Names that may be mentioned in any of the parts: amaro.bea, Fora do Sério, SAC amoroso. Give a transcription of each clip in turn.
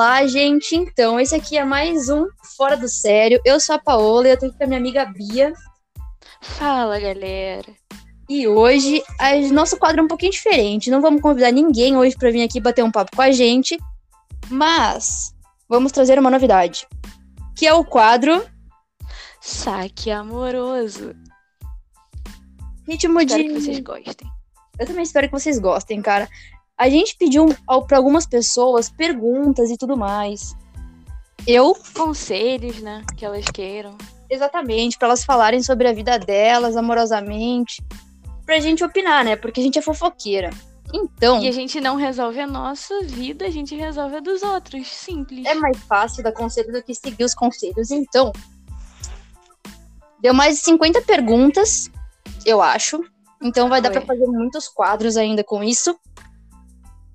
Olá, gente! Então, esse aqui é mais um Fora do Sério. Eu sou a Paola e eu tô aqui com a minha amiga Bia. Fala, galera! E hoje, nosso quadro é um pouquinho diferente. Não vamos convidar ninguém hoje pra vir aqui bater um papo com a gente, mas vamos trazer uma novidade, que é o quadro... SAC amoroso. Ritmo espero de... que vocês gostem. Eu também espero que vocês gostem, cara. A gente pediu para algumas pessoas perguntas e tudo mais. Conselhos, né? Que elas queiram. Exatamente, para elas falarem sobre a vida delas, amorosamente. Pra gente opinar, né? Porque a gente é fofoqueira. Então... E a gente não resolve a nossa vida, a gente resolve a dos outros. Simples. É mais fácil dar conselho do que seguir os conselhos. Então, deu mais de 50 perguntas, eu acho. Então vai dar para fazer muitos quadros ainda com isso.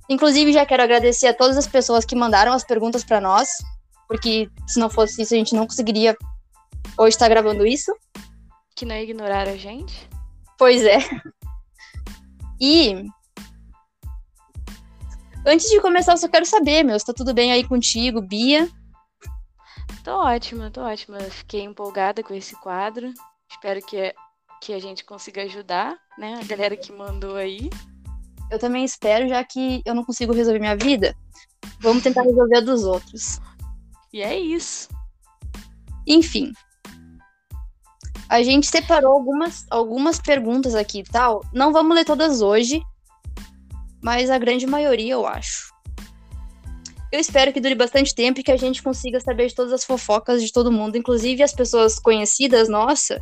Inclusive, já quero agradecer a todas as pessoas que mandaram as perguntas para nós, porque se não fosse isso, a gente não conseguiria hoje estar gravando isso. Que não ignoraram a gente. Pois é. E antes de começar, eu só quero saber, se tá tudo bem aí contigo, Bia? Tô ótima. Fiquei empolgada com esse quadro. Espero que a gente consiga ajudar, né? A galera que mandou aí. Eu também espero, já que eu não consigo resolver minha vida. Vamos tentar resolver a dos outros. E é isso. Enfim. A gente separou algumas perguntas aqui e tal. Não vamos ler todas hoje, mas a grande maioria, eu acho. Eu espero que dure bastante tempo e que a gente consiga saber de todas as fofocas de todo mundo. Inclusive as pessoas conhecidas, nossa.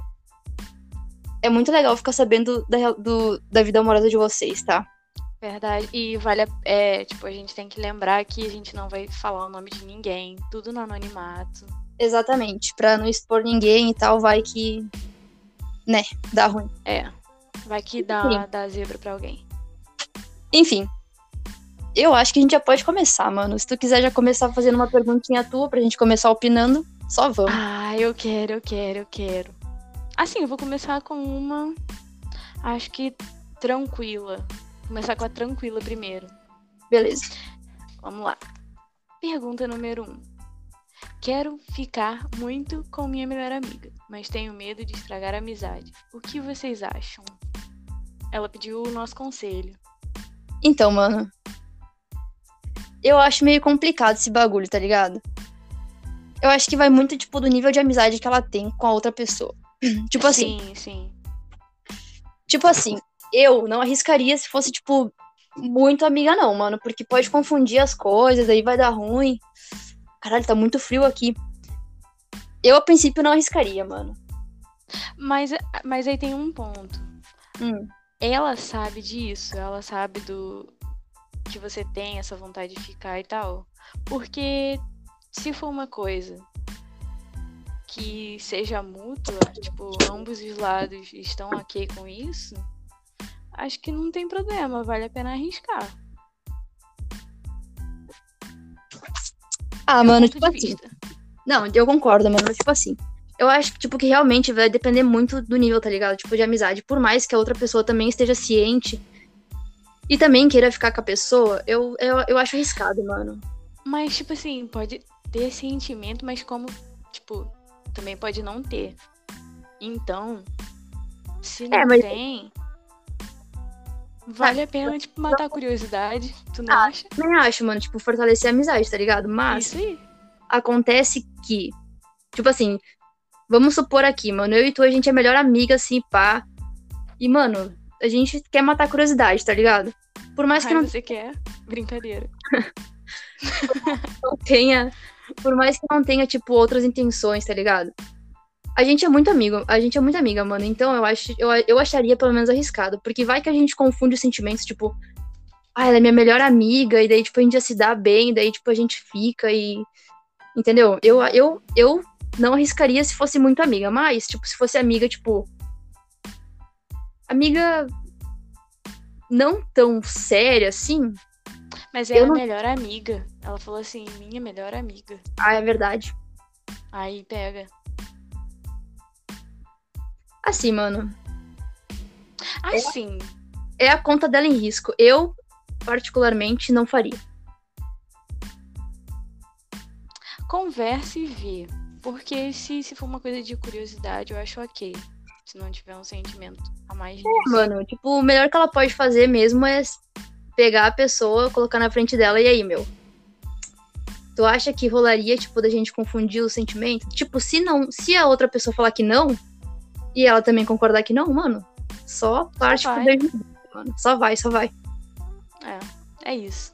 É muito legal ficar sabendo da vida amorosa de vocês, tá? Verdade, e a gente tem que lembrar que a gente não vai falar o nome de ninguém, tudo no anonimato. Exatamente, pra não expor ninguém e tal, vai que, né, dá ruim. É, vai que dá zebra pra alguém. Enfim, eu acho que a gente já pode começar, mano. Se tu quiser já começar fazendo uma perguntinha tua pra gente começar opinando, só vamos. Ah, eu quero. Assim, eu vou começar com uma, acho que tranquila. Começar com a tranquila primeiro. Beleza. Vamos lá. Pergunta número 1. Quero ficar muito com minha melhor amiga, mas tenho medo de estragar a amizade. O que vocês acham? Ela pediu o nosso conselho. Então, mano, eu acho meio complicado esse bagulho, tá ligado? Eu acho que vai muito, do nível de amizade que ela tem com a outra pessoa. Tipo assim. Eu não arriscaria se fosse, muito amiga não, mano. Porque pode confundir as coisas, aí vai dar ruim. Caralho, tá muito frio aqui. Eu, a princípio, não arriscaria, mano. Mas aí tem um ponto. Ela sabe disso, ela sabe do que você tem essa vontade de ficar e tal. Porque se for uma coisa que seja mútua, ambos os lados estão ok com isso... Acho que não tem problema, vale a pena arriscar. Ah, mano, Não, eu concordo, mano, mas eu acho que, que realmente vai depender muito do nível, tá ligado? De amizade, por mais que a outra pessoa também esteja ciente e também queira ficar com a pessoa, eu acho arriscado, mano. Mas, pode ter sentimento, mas como, também pode não ter. Então, se não tem... Vale a pena, matar a curiosidade, tu não acha? Também acho, mano, fortalecer a amizade, tá ligado? Mas isso aí. Acontece que, vamos supor aqui, mano, eu e tu, a gente é melhor amiga, pá. E, mano, a gente quer matar a curiosidade, tá ligado? Por mais que não... você quer? Brincadeira. Por mais que não tenha, outras intenções, tá ligado? A gente é muito amiga, mano. Então eu acharia pelo menos arriscado. Porque vai que a gente confunde os sentimentos, ela é minha melhor amiga, e daí, a gente já se dá bem, e daí, a gente fica e... Entendeu? Eu não arriscaria se fosse muito amiga, mas, se fosse amiga, amiga não tão séria assim. Mas ela é a melhor amiga. Ela falou assim, minha melhor amiga. Ah, é verdade. Aí pega. Assim, mano. Assim. É a conta dela em risco. Eu, particularmente, não faria. Converse e vê. Porque se for uma coisa de curiosidade, eu acho ok. Se não tiver um sentimento a mais disso. É, mano, tipo, o melhor que ela pode fazer mesmo é pegar a pessoa, colocar na frente dela, e aí, meu? Tu acha que rolaria, tipo, da gente confundir o sentimento? Tipo, se a outra pessoa falar que não, e ela também concordar que não, mano, só parte pro beijo, mano. Só vai. É isso.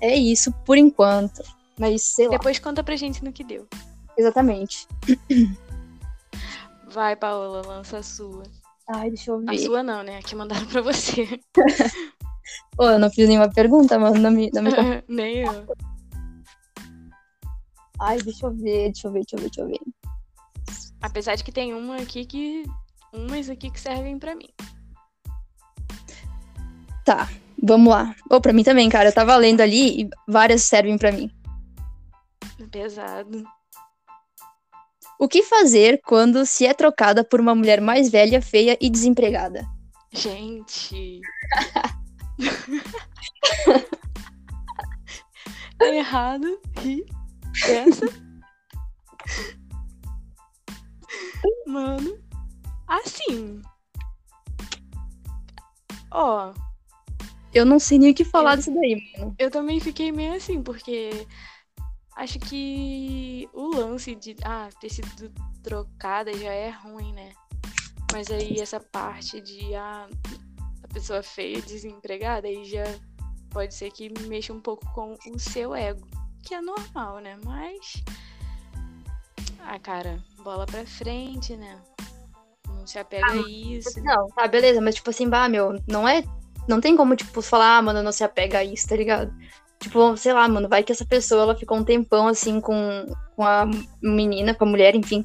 É isso por enquanto. Mas, sei lá. Depois conta pra gente no que deu. Exatamente. Vai, Paola, lança a sua. Ai, deixa eu ver. A sua não, né? A que mandaram pra você. Pô, eu não fiz nenhuma pergunta, mano. Não me... Nem eu. Ai, deixa eu ver. Apesar de que tem umas aqui que servem pra mim. Tá, vamos lá. Ou pra mim também, cara. Eu tava lendo ali e várias servem pra mim. Pesado. O que fazer quando se é trocada por uma mulher mais velha, feia e desempregada? Gente. Errado. Ri. Essa? Mano, assim. Ó. Eu não sei nem o que falar disso daí, mano. Eu também fiquei meio assim, porque acho que o lance de ter sido trocada já é ruim, né? Mas aí essa parte de a pessoa feia, desempregada, aí já pode ser que mexa um pouco com o seu ego. Que é normal, né? Mas cara, bola pra frente, né? Não se apega a isso. Não, tá, beleza, mas tipo assim, meu, não tem como, tipo, falar, mano, não se apega a isso, tá ligado? Tipo, sei lá, mano, vai que essa pessoa, ela ficou um tempão, assim, com a menina, com a mulher, enfim.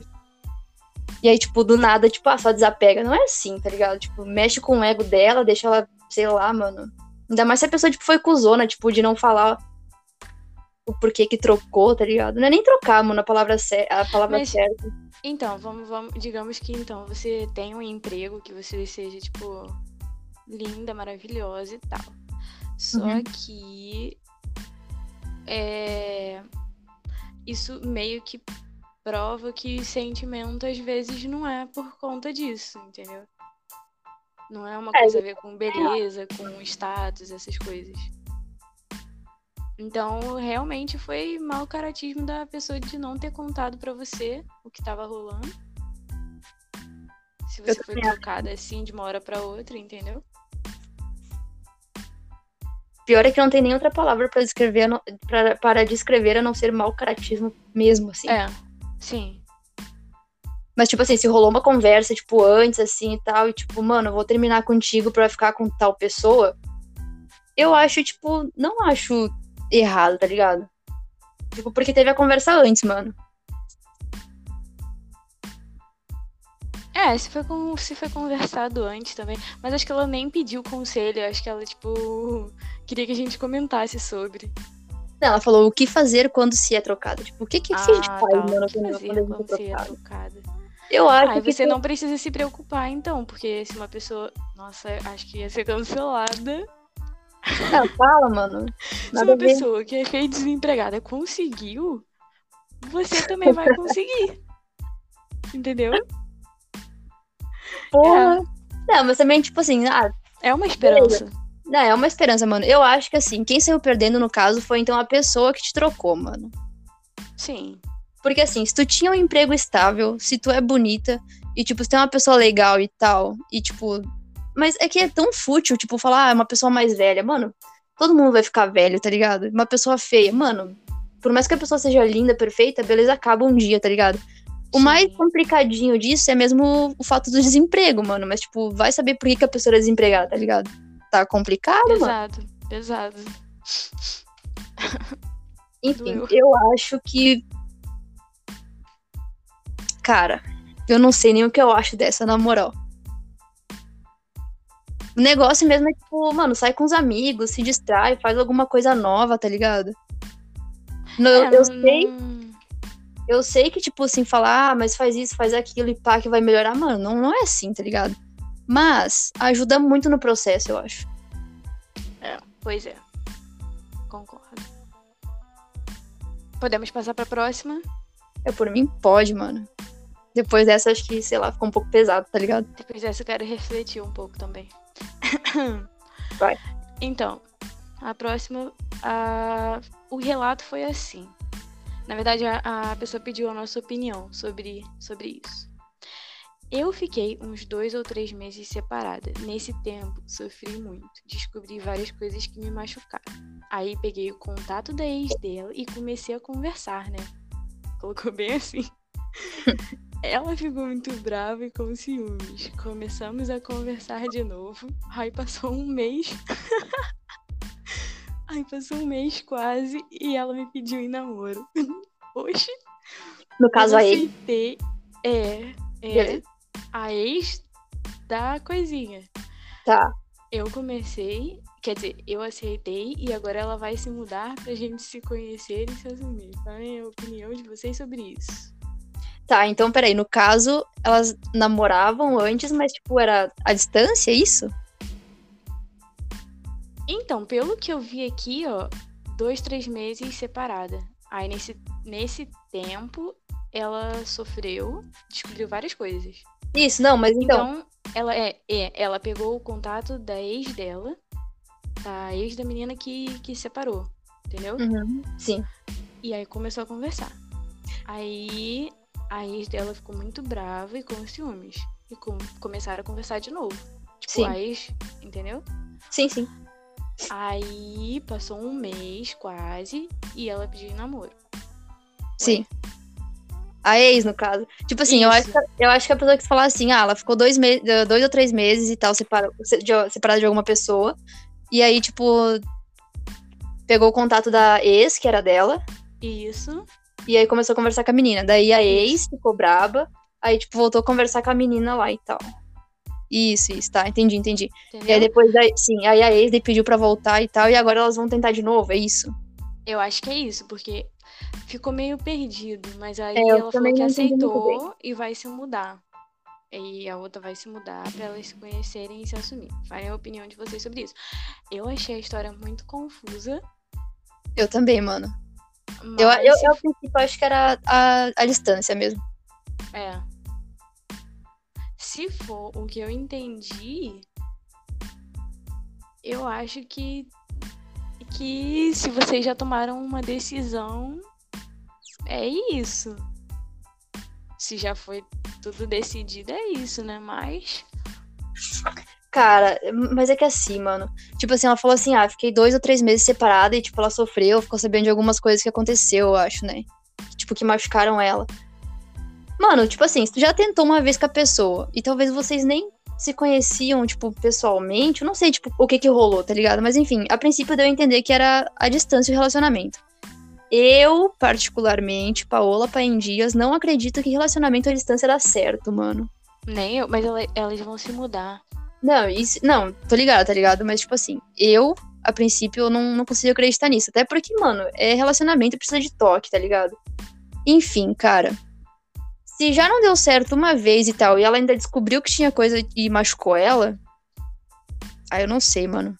E aí, tipo, do nada, tipo, só desapega. Não é assim, tá ligado? Tipo, mexe com o ego dela, deixa ela, sei lá, mano. Ainda mais se a pessoa, tipo, foi cuzona, tipo, de não falar o porquê que trocou, tá ligado? Não é nem trocar, mano, a palavra certa. Então, vamos, digamos que então você tem um emprego que você seja, tipo, linda, maravilhosa e tal. Só que isso meio que prova que sentimento às vezes não é por conta disso, entendeu? Não é uma coisa a ver com beleza, com status, essas coisas. Então, realmente foi mau caratismo da pessoa de não ter contado pra você o que tava rolando. Se você foi trocada assim de uma hora pra outra, entendeu? Pior é que não tem nem outra palavra pra descrever, para descrever a não ser mau caratismo mesmo, assim. É, sim. Mas, tipo assim, se rolou uma conversa, tipo, antes, assim, e tal, e tipo, mano, eu vou terminar contigo pra ficar com tal pessoa, eu acho, tipo, não acho errado, tá ligado? Tipo, porque teve a conversa antes, mano. Se foi conversado antes também. Mas acho que ela nem pediu conselho. Acho que ela, tipo, queria que a gente comentasse sobre. Não, ela falou o que fazer quando se é trocada. Tipo, o que a gente faz, mano, quando se é trocada? Eu acho que você não precisa se preocupar, então. Porque se uma pessoa... Nossa, acho que ia ser cancelada. Ela fala, mano. Se uma pessoa que é feia e desempregada conseguiu, você também vai conseguir. Entendeu? Porra. É. Não, mas também, tipo assim... é uma esperança. Não, é uma esperança, mano. Eu acho que, assim, quem saiu perdendo, no caso, foi, então, a pessoa que te trocou, mano. Sim. Porque, assim, se tu tinha um emprego estável, se tu é bonita, e, tipo, se tu é uma pessoa legal e tal, e, tipo... Mas é que é tão fútil, tipo, falar, é uma pessoa mais velha. Mano, todo mundo vai ficar velho, tá ligado? Uma pessoa feia. Mano, por mais que a pessoa seja linda, perfeita, beleza, acaba um dia, tá ligado? O mais complicadinho disso é mesmo o fato do desemprego, mano. Mas, tipo, vai saber por que a pessoa é desempregada, tá ligado? Tá complicado, mano? Pesado. Enfim, eu acho que... Cara, eu não sei nem o que eu acho dessa, na moral. O negócio mesmo é, tipo, mano, sai com os amigos, se distrai, faz alguma coisa nova, tá ligado? Eu sei que, tipo, assim, falar, mas faz isso, faz aquilo e pá, que vai melhorar, mano, não é assim, tá ligado? Mas ajuda muito no processo, eu acho. É, pois é. Concordo. Podemos passar pra próxima? É, por mim, pode, mano. Depois dessa, acho que, sei lá, ficou um pouco pesado, tá ligado? Depois dessa, eu quero refletir um pouco também. Vai. Então, a próxima... O relato foi assim. Na verdade, a pessoa pediu a nossa opinião sobre isso. Eu fiquei uns 2 ou 3 meses separada. Nesse tempo, sofri muito. Descobri várias coisas que me machucaram. Aí, peguei o contato da ex dela e comecei a conversar, né? Colocou bem assim. Ela ficou muito brava e com ciúmes. Começamos a conversar de novo. Aí, passou um mês. Aí, passou um mês quase e ela me pediu em namoro. Oxi. No caso, aí. É. A ex da coisinha. Tá. Eu comecei, quer dizer, eu aceitei e agora ela vai se mudar pra gente se conhecer e se assumir. Qual é a opinião de vocês sobre isso? Tá, então peraí, no caso, elas namoravam antes, mas tipo, era à distância, isso? Então, pelo que eu vi aqui, ó, 2, 3 meses separada. Aí nesse tempo, ela sofreu, descobriu várias coisas. Isso, não, mas então... ela pegou o contato da ex dela, a ex da menina que separou, entendeu? Uhum, sim. E aí começou a conversar. Aí a ex dela ficou muito brava e com ciúmes. E começaram a conversar de novo. Tipo, sim. A ex, entendeu? Sim, sim. Aí passou um mês quase e ela pediu em namoro. Sim. Ué? A ex, no caso. Tipo assim, eu acho que a pessoa que fala assim, ela ficou 2 ou 3 meses e tal, separada de alguma pessoa. E aí, tipo, pegou o contato da ex, que era dela. Isso. E aí começou a conversar com a menina. Daí a ex ficou braba. Aí, tipo, voltou a conversar com a menina lá e tal. Isso, tá. Entendi. Entendeu? E aí depois, aí a ex pediu pra voltar e tal. E agora elas vão tentar de novo, é isso? Eu acho que é isso, porque... Ficou meio perdido, mas aí ela falou que aceitou e vai se mudar. E a outra vai se mudar pra elas se conhecerem e se assumir. Falem a opinião de vocês sobre isso. Eu achei a história muito confusa. Eu também, mano. Mas... Eu a princípio, acho que era a distância mesmo. É. Se for o que eu entendi, eu acho que se vocês já tomaram uma decisão, é isso. Se já foi tudo decidido, é isso, né? Mas... Cara, mas é que assim, mano. Tipo assim, ela falou assim, fiquei 2 ou 3 meses separada e, tipo, ela sofreu, ficou sabendo de algumas coisas que aconteceu, eu acho, né? Tipo, que machucaram ela. Mano, tipo assim, se tu já tentou uma vez com a pessoa e talvez vocês nem... se conheciam, tipo, pessoalmente. Eu não sei, tipo, o que rolou, tá ligado? Mas, enfim, a princípio deu a entender que era a distância o relacionamento. Eu, particularmente, paolapdias, não acredito que relacionamento à distância dá certo, mano. Nem eu, mas elas vão se mudar. Não, isso... Não, tô ligado, tá ligado? Mas, tipo assim, eu, a princípio, eu não consigo acreditar nisso. Até porque, mano, relacionamento precisa de toque, tá ligado? Enfim, cara... Se já não deu certo uma vez e tal, e ela ainda descobriu que tinha coisa e machucou ela, eu não sei, mano.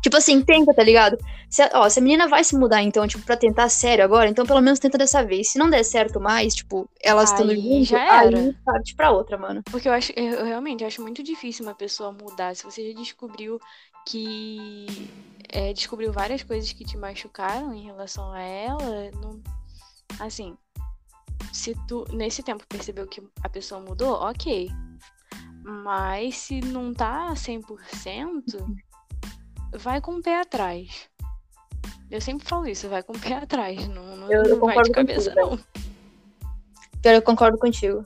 Tipo assim, tenta, tá ligado? Se a menina vai se mudar, então, tipo, pra tentar sério agora, então pelo menos tenta dessa vez. Se não der certo mais, tipo, elas estão juntas, aí parte pra outra, mano. Porque eu realmente acho muito difícil uma pessoa mudar. Se você já descobriu que... descobriu várias coisas que te machucaram em relação a ela, não... Assim... Se tu, nesse tempo, percebeu que a pessoa mudou, ok. Mas se não tá 100%, vai com o pé atrás. Eu sempre falo isso, vai com o pé atrás. Não vai de cabeça, contigo, não. Eu concordo contigo.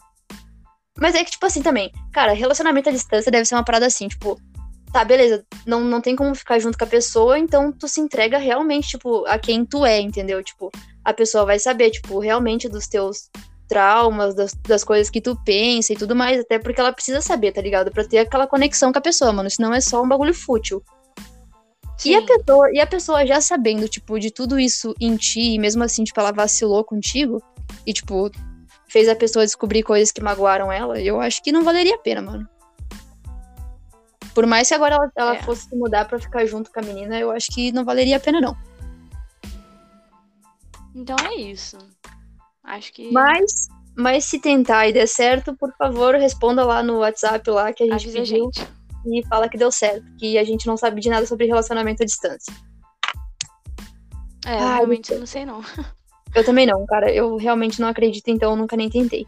Mas é que, tipo assim, também, cara, relacionamento à distância deve ser uma parada assim, tipo... Tá, beleza, não tem como ficar junto com a pessoa, então tu se entrega realmente, tipo, a quem tu é, entendeu? Tipo, a pessoa vai saber, tipo, realmente dos teus traumas, das coisas que tu pensa e tudo mais, até porque ela precisa saber, tá ligado? Pra ter aquela conexão com a pessoa, mano, senão é só um bagulho fútil. Sim. E a pessoa já sabendo, tipo, de tudo isso em ti, e mesmo assim, tipo, ela vacilou contigo, e, tipo, fez a pessoa descobrir coisas que magoaram ela, eu acho que não valeria a pena, mano. Por mais que agora ela fosse se mudar pra ficar junto com a menina, eu acho que não valeria a pena, não. Então é isso. Acho que... Mas se tentar e der certo, por favor, responda lá no WhatsApp lá que a gente pediu e fala que deu certo, que a gente não sabe de nada sobre relacionamento à distância. É, eu realmente não sei não. Eu também não, cara. Eu realmente não acredito, então eu nunca nem tentei.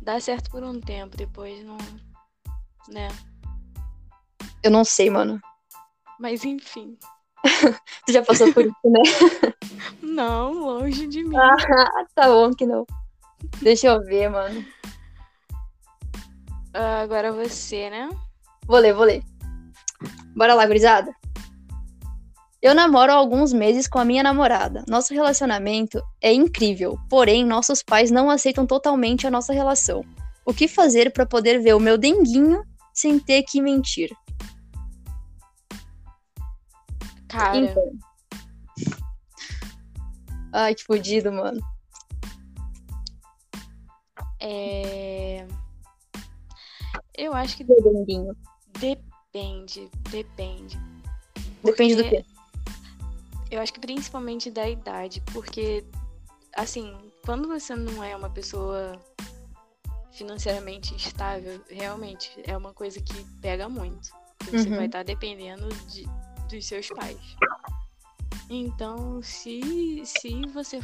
Dá certo por um tempo, depois não... Né? Eu não sei, mano. Mas enfim. Tu já passou por isso, né? Não, longe de mim. Ah, tá bom que não. Deixa eu ver, mano. Agora você, né? Vou ler. Bora lá, gurizada. Eu namoro há alguns meses com a minha namorada. Nosso relacionamento é incrível, porém nossos pais não aceitam totalmente a nossa relação. O que fazer pra poder ver o meu denguinho sem ter que mentir? Cara. Então. Ai, que fodido, mano. Eu acho que depende. Depende do quê? Eu acho que principalmente da idade, porque, assim, quando você não é uma pessoa financeiramente estável, realmente é uma coisa que pega muito. Porque você vai estar dependendo dos seus pais. Então, se você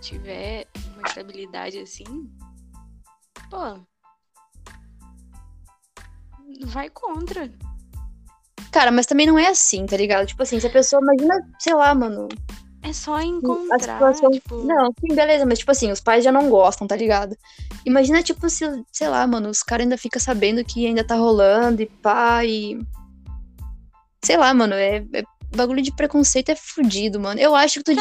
tiver uma estabilidade assim, pô, vai contra. Cara, mas também não é assim, tá ligado? Tipo assim, se a pessoa, imagina, sei lá, mano... É só encontrar, situação... tipo... Não, sim, beleza, mas tipo assim, os pais já não gostam, tá ligado? Imagina, tipo, se, sei lá, mano, os caras ainda ficam sabendo que ainda tá rolando e pá, e... Sei lá, mano, bagulho de preconceito é fudido, mano. Eu acho que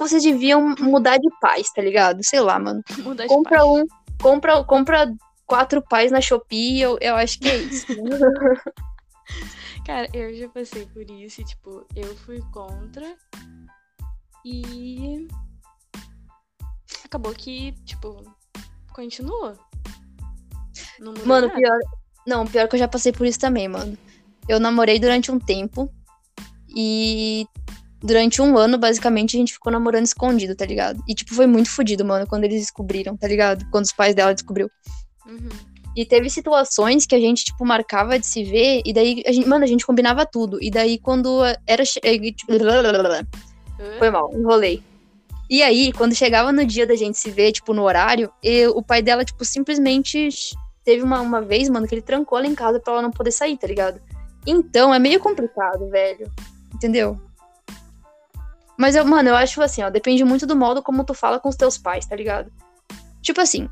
vocês deviam mudar de pais, tá ligado? Sei lá, mano. Mudar de pais. Compra 4 pais na Shopee, eu acho que é isso. Cara, eu já passei por isso e, tipo, eu fui contra e acabou que, tipo, continua. Não mudou mano, nada. Pior que eu já passei por isso também, mano. Eu namorei durante um tempo e durante 1 ano, basicamente, a gente ficou namorando escondido, tá ligado? E, tipo, foi muito fodido, mano, quando eles descobriram, tá ligado? Quando os pais dela descobriu. E teve situações que a gente, tipo, marcava de se ver, e daí, a gente combinava tudo. E daí, quando era... Foi mal, enrolei. E aí, quando chegava no dia da gente se ver, tipo, no horário, o pai dela, tipo, simplesmente teve uma vez, mano, que ele trancou ela em casa pra ela não poder sair, tá ligado? Então, é meio complicado, velho. Entendeu? Mas, eu acho assim, ó, depende muito do modo como tu fala com os teus pais, tá ligado? Tipo assim...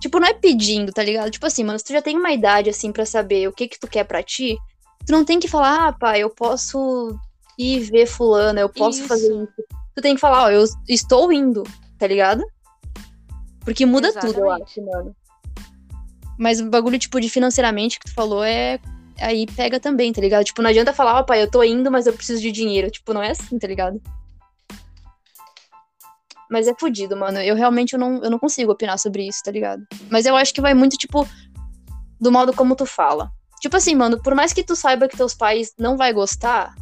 Tipo, não é pedindo, tá ligado? Tipo assim, mano, se tu já tem uma idade, assim, pra saber o que tu quer pra ti, tu não tem que falar, pai, eu posso ir ver fulana, eu posso fazer isso. Tu tem que falar, eu estou indo, tá ligado? Porque muda tudo, eu acho, mano. Mas o bagulho, tipo, de financeiramente que tu falou aí pega também, tá ligado? Tipo, não adianta falar, pai, eu tô indo, mas eu preciso de dinheiro. Tipo, não é assim, tá ligado? Mas é fodido, mano. Eu realmente eu não consigo opinar sobre isso, tá ligado? Mas eu acho que vai muito, tipo, do modo como tu fala. Tipo assim, mano, por mais que tu saiba que teus pais não vai gostar,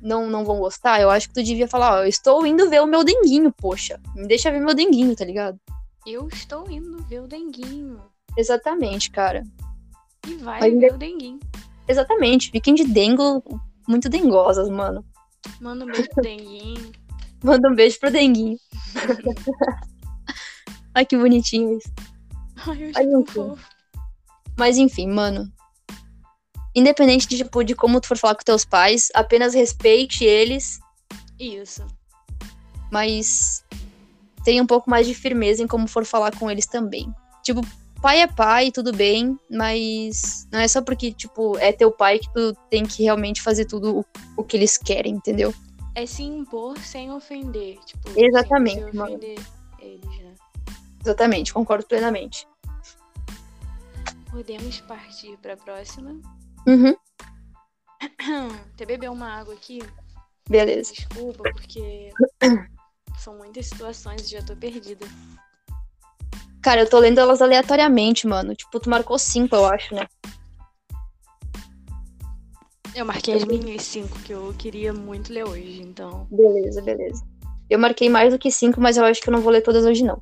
não vão gostar, eu acho que tu devia falar, eu estou indo ver o meu denguinho, poxa. Me deixa ver meu denguinho, tá ligado? Eu estou indo ver o denguinho. Exatamente, cara. E vai ver o denguinho. Exatamente. Fiquem de dengo, muito dengosas, mano. Manda um beijo pro denguinho. Manda um beijo pro denguinho. Ai, que bonitinho isso. Ai, eu já tô. Mas enfim, mano. Independente de, tipo, de como tu for falar com teus pais, apenas respeite eles. Isso. Mas tenha um pouco mais de firmeza em como for falar com eles também. Tipo, pai é pai, tudo bem, mas não é só porque, tipo, é teu pai que tu tem que realmente fazer tudo o que eles querem, entendeu? É se impor sem ofender, tipo... Exatamente, sem ofender eles, né? Exatamente, concordo plenamente. Podemos partir pra próxima? Até beber uma água aqui. Beleza. Desculpa, porque são muitas situações e já tô perdida. Cara, eu tô lendo elas aleatoriamente, mano. Tipo, tu marcou 5, eu acho, né? Eu marquei as minhas 5 que eu queria muito ler hoje, então... Beleza. Eu marquei mais do que 5, mas eu acho que eu não vou ler todas hoje, não.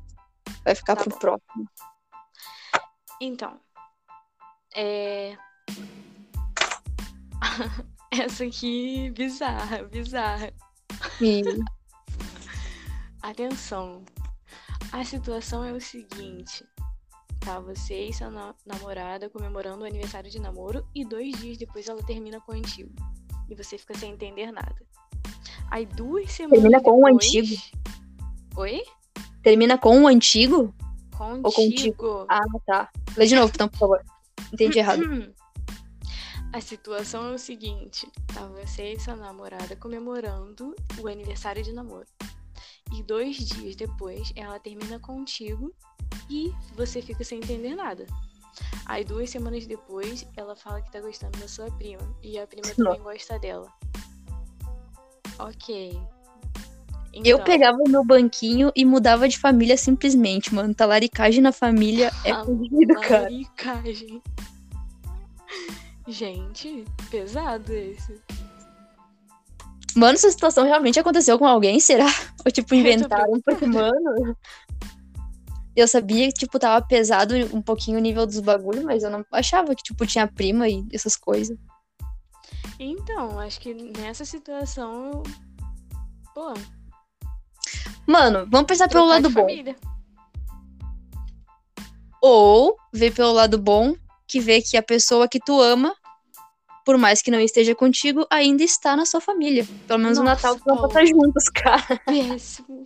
Vai ficar tá pro próximo. Então. Essa aqui, bizarra. Atenção. A situação é o seguinte. Tá, você e sua namorada comemorando o aniversário de namoro e 2 dias depois ela termina com o antigo. E você fica sem entender nada. Aí 2 semanas termina com depois... o antigo? Oi? Termina com o antigo? Contigo. Ou contigo? Ah, tá. Lê de novo, então, por favor. Entendi errado. A situação é o seguinte. Tá, você e sua namorada comemorando o aniversário de namoro. E 2 dias depois ela termina contigo. E você fica sem entender nada. Aí 2 semanas depois, ela fala que tá gostando da sua prima. E a prima também gosta dela. Ok. Então... Eu pegava meu banquinho e mudava de família simplesmente, mano. Talaricagem na família é fodido, cara. Talaricagem. Gente, pesado esse. Mano, essa situação realmente aconteceu com alguém, será? Ou tipo, inventaram porque, mano... Eu sabia que, tipo, tava pesado um pouquinho o nível dos bagulhos, mas eu não achava que, tipo, tinha prima e essas coisas. Então, acho que nessa situação eu... Pô. Mano, vamos pensar pelo lado bom. Ou ver pelo lado bom, que vê que a pessoa que tu ama, por mais que não esteja contigo, ainda está na sua família. Pelo menos o Natal tu vai passar juntos, cara. Péssimo.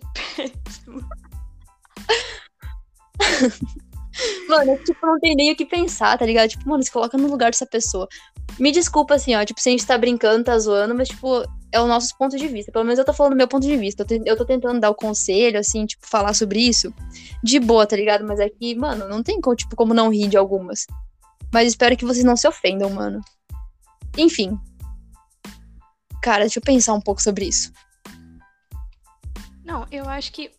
Mano, tipo, não tem nem o que pensar, tá ligado? Tipo, mano, se coloca no lugar dessa pessoa. Me desculpa, assim, ó, tipo, se a gente tá brincando, tá zoando, mas, tipo, é o nosso ponto de vista. Pelo menos eu tô falando do meu ponto de vista. Eu tô tentando dar o conselho, assim, tipo, falar sobre isso de boa, tá ligado? Mas aqui, mano, não tem como, tipo, como não rir de algumas. Mas espero que vocês não se ofendam, mano. Enfim. Cara, deixa eu pensar um pouco sobre isso. Não, eu acho que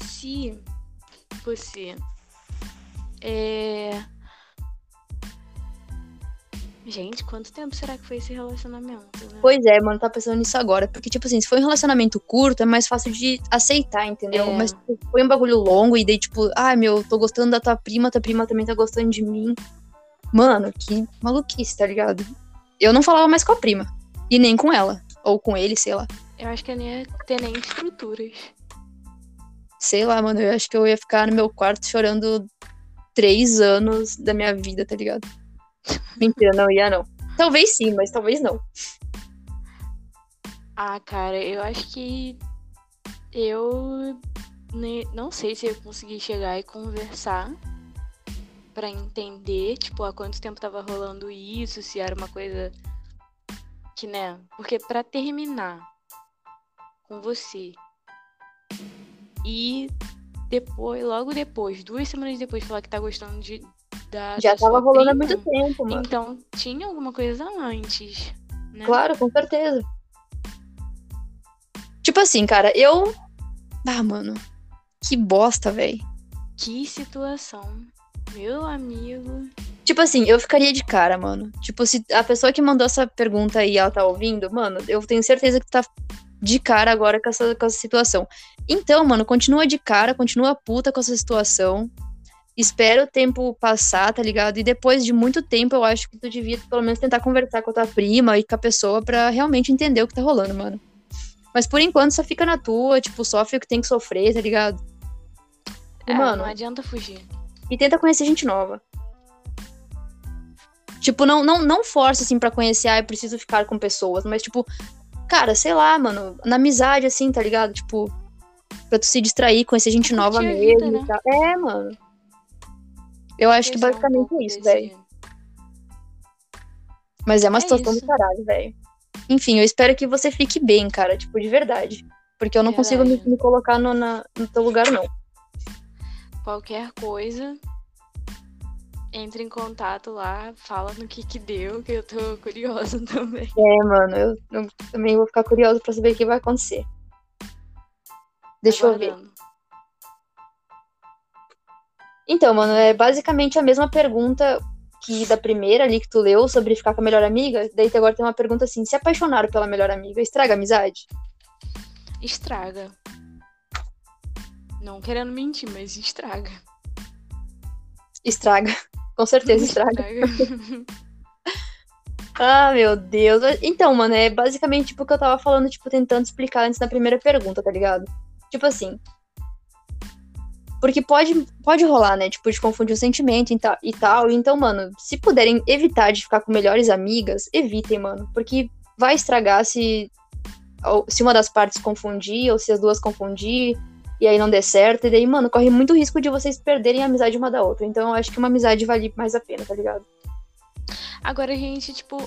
se... você gente, quanto tempo será que foi esse relacionamento, né? Pois é, mano, tá pensando nisso agora. Porque, tipo assim, se foi um relacionamento curto, é mais fácil de aceitar, entendeu? Mas tipo, foi um bagulho longo e daí, tipo, ah, meu, tô gostando da tua prima também tá gostando de mim. Mano, que maluquice, tá ligado? Eu não falava mais com a prima. E nem com ela, ou com ele, sei lá. Eu acho que eu nem ia ter nem estruturas. Sei lá, mano, eu acho que eu ia ficar no meu quarto chorando 3 anos da minha vida, tá ligado? Mentira, não ia não. Talvez sim, mas talvez não. Ah, cara, eu acho que eu não sei se eu consegui chegar e conversar pra entender, tipo, há quanto tempo tava rolando isso, se era uma coisa que, né? Porque pra terminar com você... E depois, logo depois, 2 semanas depois, falar que tá gostando de... Já tava rolando há muito tempo, mano. Então, tinha alguma coisa antes, né? Claro, com certeza. Tipo assim, cara, eu... Ah, mano, que bosta, velho. Que situação, meu amigo. Tipo assim, eu ficaria de cara, mano. Tipo, se a pessoa que mandou essa pergunta aí, ela tá ouvindo, mano, eu tenho certeza que tu tá... de cara agora com essa situação. Então, mano, continua de cara, continua puta com essa situação. Espera o tempo passar, tá ligado? E depois de muito tempo, eu acho que tu devia pelo menos tentar conversar com a tua prima e com a pessoa pra realmente entender o que tá rolando, mano. Mas por enquanto só fica na tua, tipo, sofre o que tem que sofrer, tá ligado? E, mano, não adianta fugir. E tenta conhecer gente nova. Tipo, não força, assim, pra conhecer, ah, eu preciso ficar com pessoas, mas, tipo... Cara, sei lá, mano, na amizade, assim, tá ligado? Tipo, pra tu se distrair, conhecer gente nova mesmo, né? E tal. É, mano. Eu acho que basicamente é isso, velho. Mas é uma situação do caralho, velho. Enfim, eu espero que você fique bem, cara, tipo, de verdade. Porque eu não consigo me colocar no teu lugar, não. Qualquer coisa, entra em contato lá, fala no que deu, que eu tô curiosa também. É, mano, eu também vou ficar curiosa pra saber o que vai acontecer. Deixa eu ver. Então, mano, é basicamente a mesma pergunta que da primeira ali que tu leu sobre ficar com a melhor amiga, daí agora tem uma pergunta assim, se apaixonaram pela melhor amiga, estraga a amizade? Estraga. Não querendo mentir, mas estraga. Estraga. Com certeza estraga. Ah, meu Deus. Então, mano, é basicamente tipo o que eu tava falando, tipo, tentando explicar antes na primeira pergunta, tá ligado? Tipo assim... Porque pode rolar, né? Tipo, de confundir o sentimento e tal. Então, mano, se puderem evitar de ficar com melhores amigas, evitem, mano. Porque vai estragar se uma das partes confundir ou se as duas confundir e aí não der certo. E daí, mano, corre muito risco de vocês perderem a amizade uma da outra. Então, eu acho que uma amizade vale mais a pena, tá ligado? Agora, gente, tipo...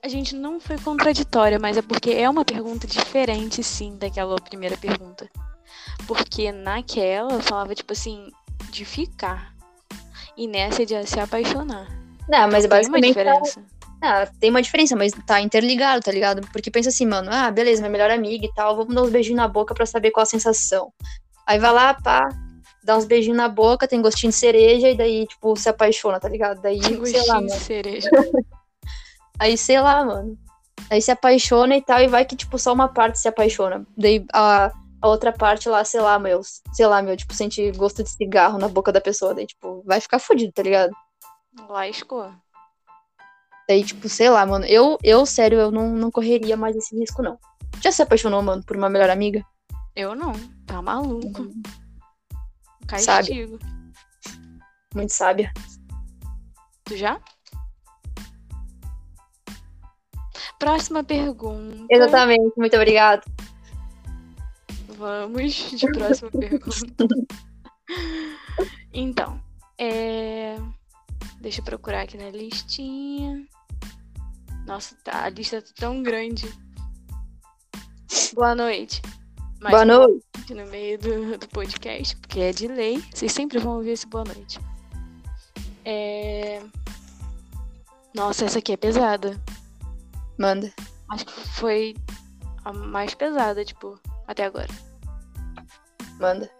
A gente não foi contraditória, mas é porque é uma pergunta diferente, sim, daquela primeira pergunta. Porque naquela eu falava, tipo assim, de ficar. E nessa de se apaixonar. Não, mas então, basicamente tem uma diferença. Tem uma diferença, mas tá interligado, tá ligado? Porque pensa assim, mano, ah, beleza, minha melhor amiga e tal, vamos dar uns beijinhos na boca pra saber qual a sensação. Aí vai lá, pá, dá uns beijinhos na boca, tem gostinho de cereja, e daí, tipo, se apaixona, tá ligado? Daí, sei lá, de cereja. Aí, sei lá, mano. Aí se apaixona e tal, e vai que, tipo, só uma parte se apaixona. Daí, a outra parte lá, sei lá, meu, tipo, sente gosto de cigarro na boca da pessoa, daí, tipo, vai ficar fodido, tá ligado? Lascou. Daí, tipo, sei lá, mano, eu sério, eu não correria mais esse risco, não. Já se apaixonou, mano, por uma melhor amiga? Eu não, tá maluco. Castigo. Muito sábia. Tu já? Próxima pergunta. Exatamente, muito obrigada. Vamos de próxima pergunta. Então, deixa eu procurar aqui na listinha. Nossa, tá, a lista tá tão grande. Boa noite. Mais boa noite. No meio do podcast, porque é de lei. Vocês sempre vão ouvir esse boa noite. Nossa, essa aqui é pesada. Manda. Acho que foi a mais pesada, tipo, até agora. Manda.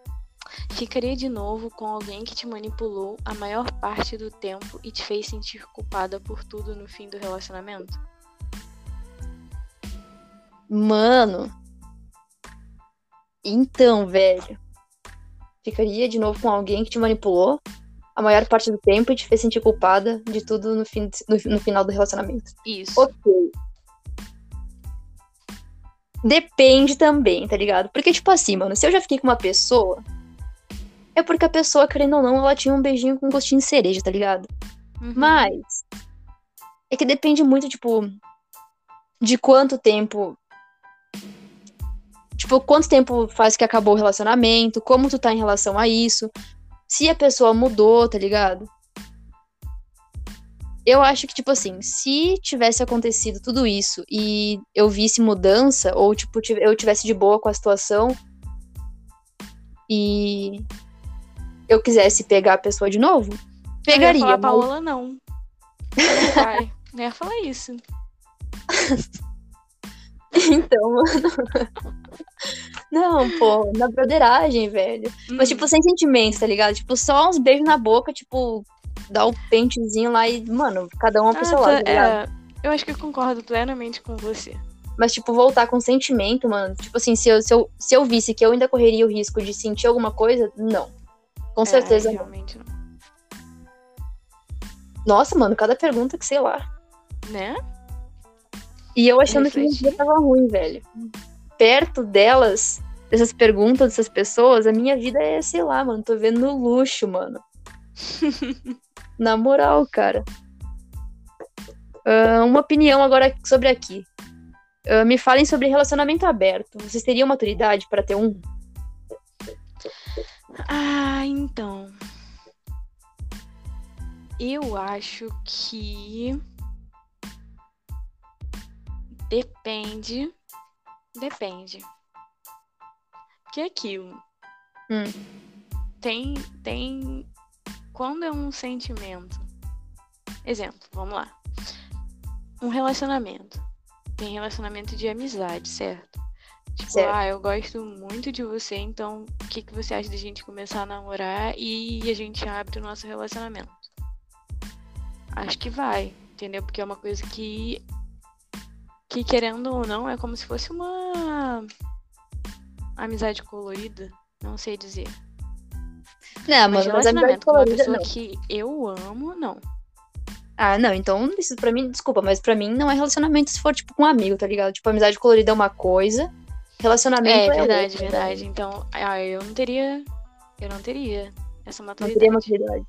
Ficaria de novo com alguém que te manipulou a maior parte do tempo e te fez sentir culpada por tudo no fim do relacionamento? Mano. Então, velho. Ficaria de novo com alguém que te manipulou a maior parte do tempo e te fez sentir culpada de tudo no final do relacionamento. Isso. Ok. Depende também, tá ligado? Porque, tipo assim, mano, se eu já fiquei com uma pessoa, é porque a pessoa, querendo ou não, ela tinha um beijinho com gostinho de cereja, tá ligado? Uhum. Mas é que depende muito, tipo, de quanto tempo... Tipo, quanto tempo faz que acabou o relacionamento, como tu tá em relação a isso, se a pessoa mudou, tá ligado? Eu acho que, tipo assim, se tivesse acontecido tudo isso e eu visse mudança, ou, tipo, eu tivesse de boa com a situação e eu quisesse pegar a pessoa de novo, pegaria. Não ia falar, Paola, não. Ai, não ia falar isso. Então, mano... Não, pô, na broderagem, velho. Mas, tipo, sem sentimento, tá ligado? Tipo, só uns beijos na boca, tipo... Dar o pentezinho lá e, mano, cada um pro seu lado, tá ligado? Eu acho que eu concordo plenamente com você. Mas, tipo, voltar com sentimento, mano. Tipo assim, se eu visse que eu ainda correria o risco de sentir alguma coisa, não. Com certeza não. Realmente não. Nossa, mano, cada pergunta que sei lá. Né? E eu achando que minha vida tava ruim, velho. Perto delas, dessas perguntas, dessas pessoas, a minha vida é, sei lá, mano, tô vendo no luxo, mano. Na moral, cara. Uma opinião agora sobre aqui. Me falem sobre relacionamento aberto. Vocês teriam maturidade pra ter um? Ah, então. Eu acho que... Depende. Que é aquilo. Tem... Quando é um sentimento... Exemplo, vamos lá. Um relacionamento. Tem relacionamento de amizade, certo? Tipo, certo. Ah, eu gosto muito de você, então o que você acha da gente começar a namorar e a gente abre o nosso relacionamento? acho que vai, entendeu? Porque é uma coisa que querendo ou não, é como se fosse uma amizade colorida, não sei dizer. Não, mas relacionamento com uma pessoa não. Que eu amo, não. Ah, não, então isso pra mim, desculpa, mas pra mim não é relacionamento se for, tipo, com um amigo, tá ligado? Tipo, amizade colorida é uma coisa, relacionamento é verdade, outra. Verdade. Então, eu não teria essa maturidade. Não teria maturidade.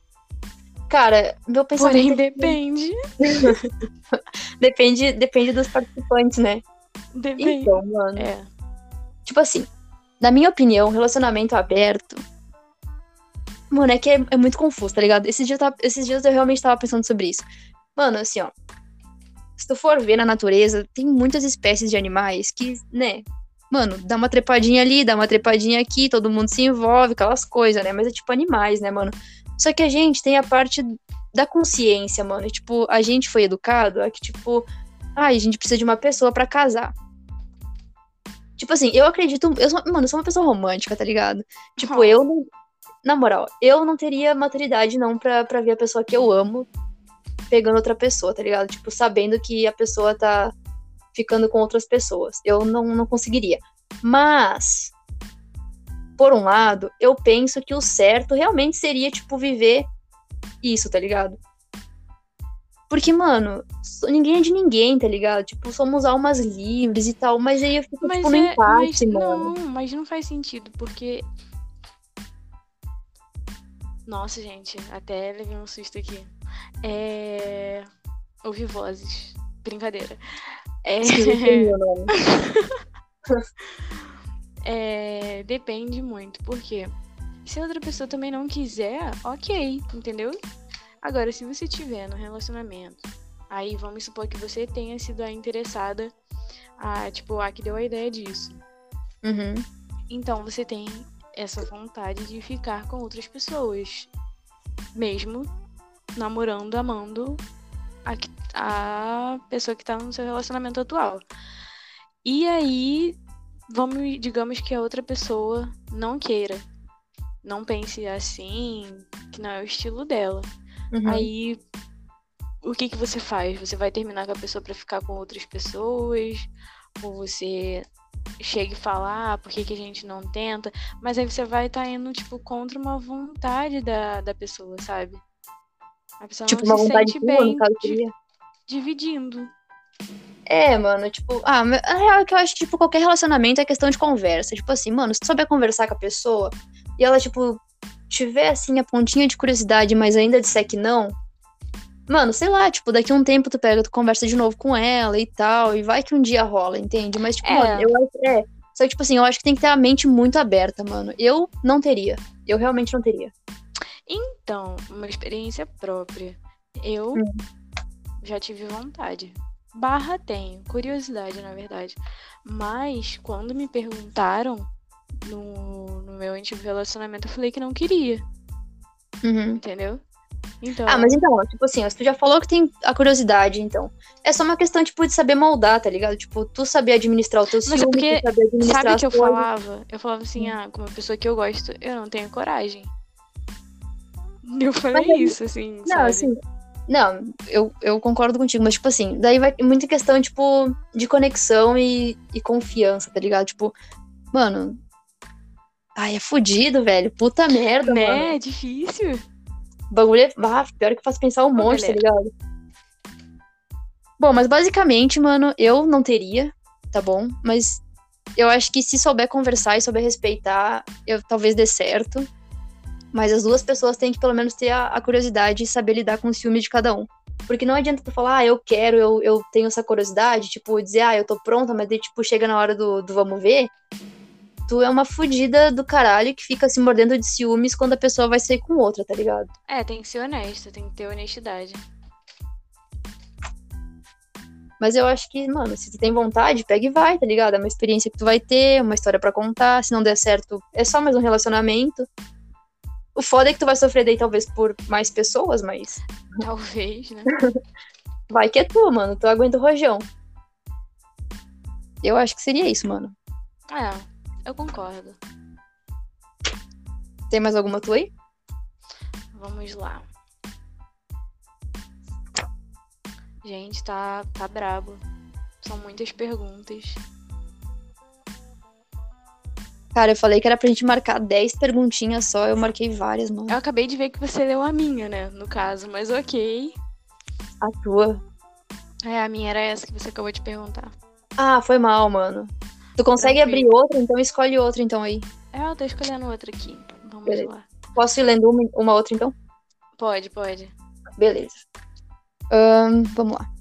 Cara, meu pensamento... Porém, depende. depende dos participantes, né? Depende. Então, mano... É. Tipo assim, na minha opinião, relacionamento aberto... Mano, é que é muito confuso, tá ligado? Esses dias eu realmente tava pensando sobre isso. Mano, assim, ó... Se tu for ver na natureza, tem muitas espécies de animais que, né... Mano, dá uma trepadinha ali, dá uma trepadinha aqui, todo mundo se envolve, aquelas coisas, né? Mas é tipo animais, né, mano? Só que a gente tem a parte da consciência, mano. E, tipo, a gente foi educado a que, tipo... Ai, a gente precisa de uma pessoa pra casar. Tipo assim, eu acredito... Eu sou uma pessoa romântica, tá ligado? Tipo, eu não... Na moral, eu não teria maturidade não pra ver a pessoa que eu amo pegando outra pessoa, tá ligado? Tipo, sabendo que a pessoa tá ficando com outras pessoas. Eu não conseguiria. Mas, por um lado, eu penso que o certo realmente seria, tipo, viver isso, tá ligado? Porque, mano, ninguém é de ninguém, tá ligado? Tipo, somos almas livres e tal, mas aí eu fico, tipo, no empate, mano. Não, mas não faz sentido, porque... Nossa, gente, até levei um susto aqui. Ouvi vozes. Brincadeira. Depende muito, porque se a outra pessoa também não quiser, ok, entendeu? Agora, se você tiver no relacionamento, aí vamos supor que você tenha sido a interessada, a que deu a ideia disso. Uhum. Então, você tem... essa vontade de ficar com outras pessoas, mesmo namorando, amando a pessoa que tá no seu relacionamento atual. E aí, digamos que a outra pessoa não queira, não pense assim, que não é o estilo dela. Uhum. Aí, o que você faz? Você vai terminar com a pessoa pra ficar com outras pessoas? Ou você... chega e fala, por que a gente não tenta? Mas aí você vai estar indo, tipo, contra uma vontade da pessoa, sabe? A pessoa tipo, não se sente bem dividindo. É, mano, tipo... a real é que eu acho que, tipo, qualquer relacionamento é questão de conversa. Tipo assim, mano, se tu souber conversar com a pessoa e ela, tipo, tiver, assim, a pontinha de curiosidade, mas ainda disser que não... Mano, sei lá, tipo, daqui a um tempo tu conversa de novo com ela e tal, e vai que um dia rola, entende? Mas, tipo, mano, eu acho que só que, tipo assim, eu acho que tem que ter a mente muito aberta, mano. Eu não teria. Eu realmente não teria. Então, uma experiência própria. Eu já tive vontade. Tenho. Curiosidade, na verdade. Mas, quando me perguntaram no meu antigo relacionamento, eu falei que não queria. Uhum. Entendeu? Então... mas então, tipo assim, ó, tu já falou que tem a curiosidade, então. É só uma questão, tipo, de saber moldar, tá ligado? Tipo, tu saber administrar o teu ciúme, tu saber administrar. Sabe o que eu falava? Eu falava assim, com uma pessoa que eu gosto, eu não tenho coragem. Eu falei isso, assim, não, sabe? Assim, não, eu concordo contigo, mas, tipo assim, daí vai muita questão, tipo, de conexão e confiança, tá ligado? Tipo, mano... Ai, é fodido, velho. Puta merda, né? Mano. É difícil. Bagulho é pior que faz pensar um monte, galera. Tá ligado? Bom, mas basicamente, mano, eu não teria, tá bom? Mas eu acho que se souber conversar e souber respeitar, talvez dê certo. Mas as duas pessoas têm que pelo menos ter a curiosidade e saber lidar com o ciúme de cada um. Porque não adianta tu falar, eu quero, eu tenho essa curiosidade, tipo, dizer, eu tô pronta, mas daí, tipo, chega na hora do vamos ver... Tu é uma fudida do caralho que fica se mordendo de ciúmes quando a pessoa vai sair com outra, tá ligado? É, tem que ser honesta, tem que ter honestidade. Mas eu acho que, mano, se tu tem vontade, pega e vai, tá ligado? É uma experiência que tu vai ter, uma história pra contar, se não der certo, é só mais um relacionamento. O foda é que tu vai sofrer daí, talvez, por mais pessoas, mas... Talvez, né? Vai que é tu, mano, tu aguenta o rojão. Eu acho que seria isso, mano. É... Eu concordo. Tem mais alguma tua aí? Vamos lá. Gente, tá brabo. São muitas perguntas. Cara, eu falei que era pra gente marcar 10 perguntinhas só, eu marquei várias, mano. Eu acabei de ver que você leu a minha, né, no caso, mas ok. A tua? É, a minha era essa que você acabou de perguntar. Ah, foi mal, mano. Tu consegue abrir outra, então escolhe outra, então, aí. É, eu tô escolhendo outra aqui. Vamos Beleza. Lá. Posso ir lendo uma outra, então? Pode. Beleza. Vamos lá.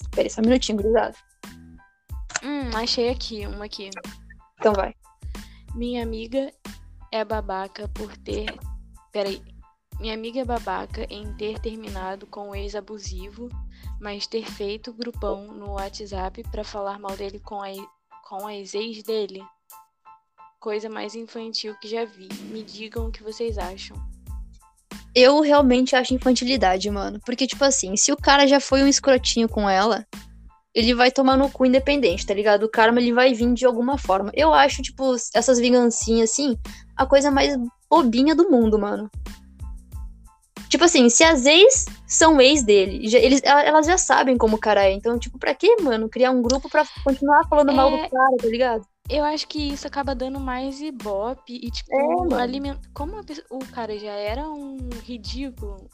Espera aí, só um minutinho, grudado. Achei aqui, uma aqui. Então vai. Minha amiga é babaca por ter... Peraí. Minha amiga é babaca em ter terminado com o ex abusivo, mas ter feito grupão no WhatsApp pra falar mal dele com as ex dele. Coisa mais infantil que já vi. Me digam o que vocês acham. Eu realmente acho infantilidade, mano. Porque, tipo assim, se o cara já foi um escrotinho com ela... ele vai tomar no cu independente, tá ligado? O karma, ele vai vir de alguma forma. Eu acho, tipo, essas vingancinhas, assim, a coisa mais bobinha do mundo, mano. Tipo assim, se as ex são ex dele, elas já sabem como o cara é. Então, tipo, pra quê, mano? Criar um grupo pra continuar falando mal do cara, tá ligado? Eu acho que isso acaba dando mais ibope e, tipo, como o cara já era um ridículo,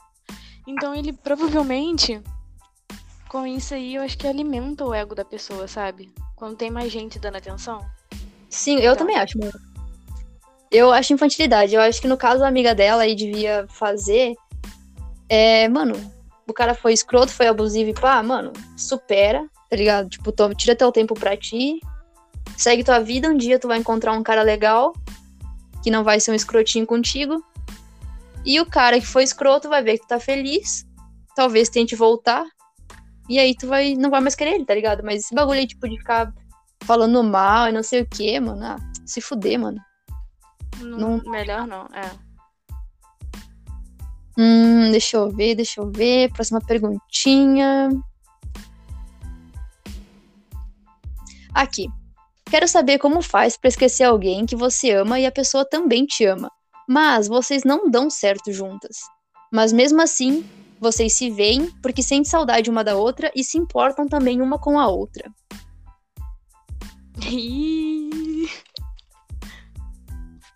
então ele provavelmente... com isso aí, eu acho que alimenta o ego da pessoa, sabe? Quando tem mais gente dando atenção. Sim, eu também acho, mano. Eu acho infantilidade. Eu acho que no caso a amiga dela aí devia fazer... mano, o cara foi escroto, foi abusivo e pá, mano, supera, tá ligado? Tipo, tira teu tempo pra ti, segue tua vida, um dia tu vai encontrar um cara legal, que não vai ser um escrotinho contigo, e o cara que foi escroto vai ver que tu tá feliz, talvez tente voltar, e aí tu não vai mais querer ele, tá ligado? Mas esse bagulho aí, tipo, de ficar falando mal e não sei o que, mano, se fuder, mano. Não... Melhor não, é. Deixa eu ver. Próxima perguntinha. Aqui. Quero saber como faz pra esquecer alguém que você ama e a pessoa também te ama. Mas vocês não dão certo juntas. Mas mesmo assim... vocês se veem porque sentem saudade uma da outra e se importam também uma com a outra.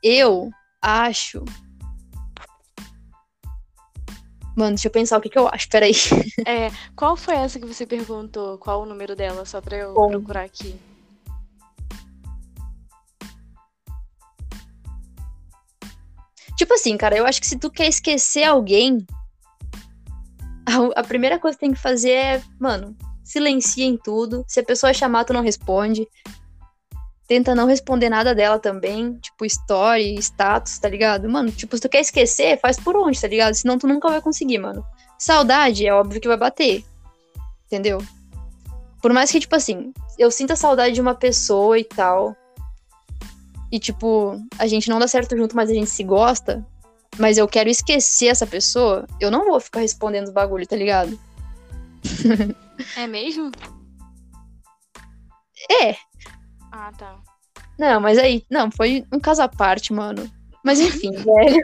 Eu acho... mano, deixa eu pensar o que eu acho, peraí. Qual foi essa que você perguntou? Qual o número dela, só pra eu procurar aqui? Tipo assim, cara, eu acho que se tu quer esquecer alguém... a primeira coisa que tem que fazer é, mano, silencia em tudo. Se a pessoa chamar, tu não responde. Tenta não responder nada dela também. Tipo, story, status, tá ligado? Mano, tipo, se tu quer esquecer, faz por onde, tá ligado? Senão tu nunca vai conseguir, mano. Saudade é óbvio que vai bater. Entendeu? Por mais que, tipo assim, eu sinta saudade de uma pessoa e tal. E, tipo, a gente não dá certo junto, mas a gente se gosta... mas eu quero esquecer essa pessoa, eu não vou ficar respondendo os bagulho, tá ligado? É mesmo? É. Ah, tá. Não, mas aí... não, foi um caso à parte, mano. Mas enfim, velho.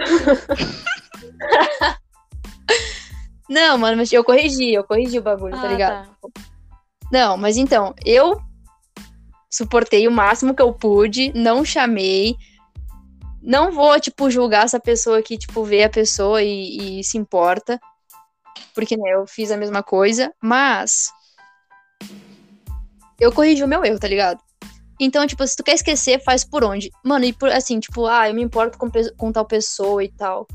Não, mano, mas eu corrigi o bagulho, tá ligado? Tá. Não, mas então, eu suportei o máximo que eu pude, não chamei... não vou, tipo, julgar essa pessoa que, tipo, vê a pessoa e se importa. Porque, né, eu fiz a mesma coisa. Mas eu corrigi o meu erro, tá ligado? Então, tipo, se tu quer esquecer, faz por onde? Mano, e assim, tipo, eu me importo com tal pessoa e tal.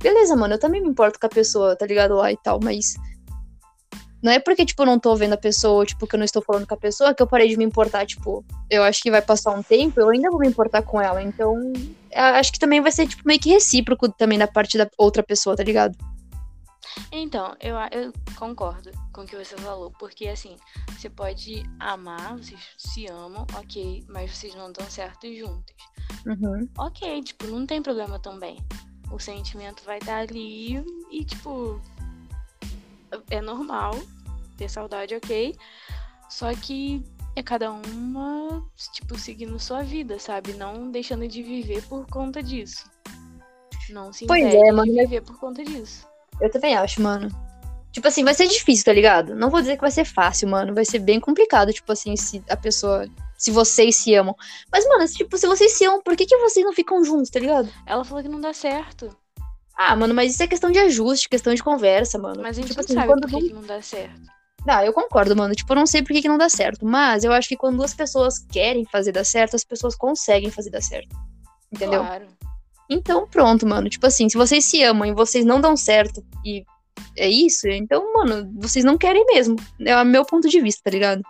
Beleza, mano, eu também me importo com a pessoa, tá ligado? Lá e tal, mas... não é porque, tipo, eu não tô vendo a pessoa, tipo, que eu não estou falando com a pessoa, que eu parei de me importar, tipo... eu acho que vai passar um tempo, eu ainda vou me importar com ela, então... acho que também vai ser, tipo, meio que recíproco também da parte da outra pessoa, tá ligado? Então, eu concordo com o que você falou, porque, assim, você pode amar, vocês se amam, ok, mas vocês não dão certo juntos. Uhum. Ok, tipo, não tem problema também. O sentimento vai estar ali e, tipo... é normal ter saudade, ok? Só que é cada uma, tipo, seguindo sua vida, sabe? Não deixando de viver por conta disso. Não se impede de viver por conta disso. Eu também acho, mano. Tipo assim, vai ser difícil, tá ligado? Não vou dizer que vai ser fácil, mano. Vai ser bem complicado, tipo assim, se a pessoa... Se vocês se amam. Mas, mano, tipo, se vocês se amam, por que vocês não ficam juntos, tá ligado? Ela falou que não dá certo. Ah, mano, mas isso é questão de ajuste, questão de conversa, mano. Mas a gente tipo, não assim, sabe por que não dá certo. Ah, eu concordo, mano. Tipo, eu não sei por que não dá certo. Mas eu acho que quando duas pessoas querem fazer dar certo, as pessoas conseguem fazer dar certo. Entendeu? Claro. Então, pronto, mano. Tipo assim, se vocês se amam e vocês não dão certo e é isso, então, mano, vocês não querem mesmo. É o meu ponto de vista, tá ligado?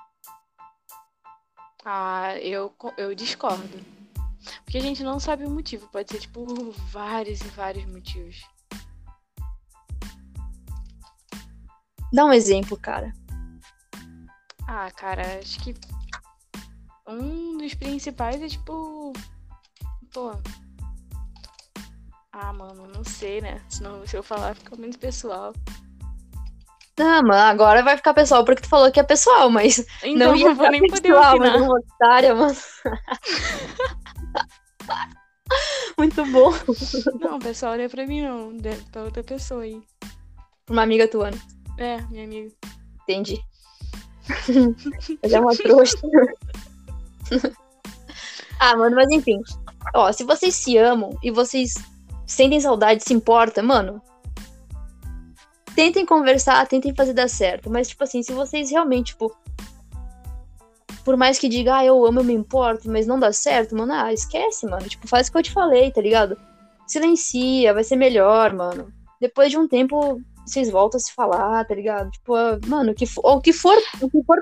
Ah, eu discordo. Porque a gente não sabe o motivo. Pode ser, tipo, vários e vários motivos. Dá um exemplo, cara. Ah, cara, acho que um dos principais é, tipo... Pô... Ah, mano, não sei, né? Senão se eu falar fica muito pessoal. Ah, mano, agora vai ficar pessoal porque tu falou que é pessoal, mas... Então, não ia vou nem pessoal, poder opinar. Mas otária, mano. Muito bom. Não, pessoal, não é pra mim, não. É pra outra pessoa aí. Uma amiga tua, né? É, minha amiga. Entendi. Ela é uma trouxa. Ah, mano, mas enfim. Ó, se vocês se amam e vocês sentem saudade, se importa, mano... Tentem conversar, tentem fazer dar certo. Mas, tipo assim, se vocês realmente, tipo... Por mais que diga, ah, eu amo, eu me importo, mas não dá certo, mano, ah, esquece, mano. Tipo, faz o que eu te falei, tá ligado? Silencia, vai ser melhor, mano. Depois de um tempo, vocês voltam a se falar, tá ligado? Tipo, mano, o que for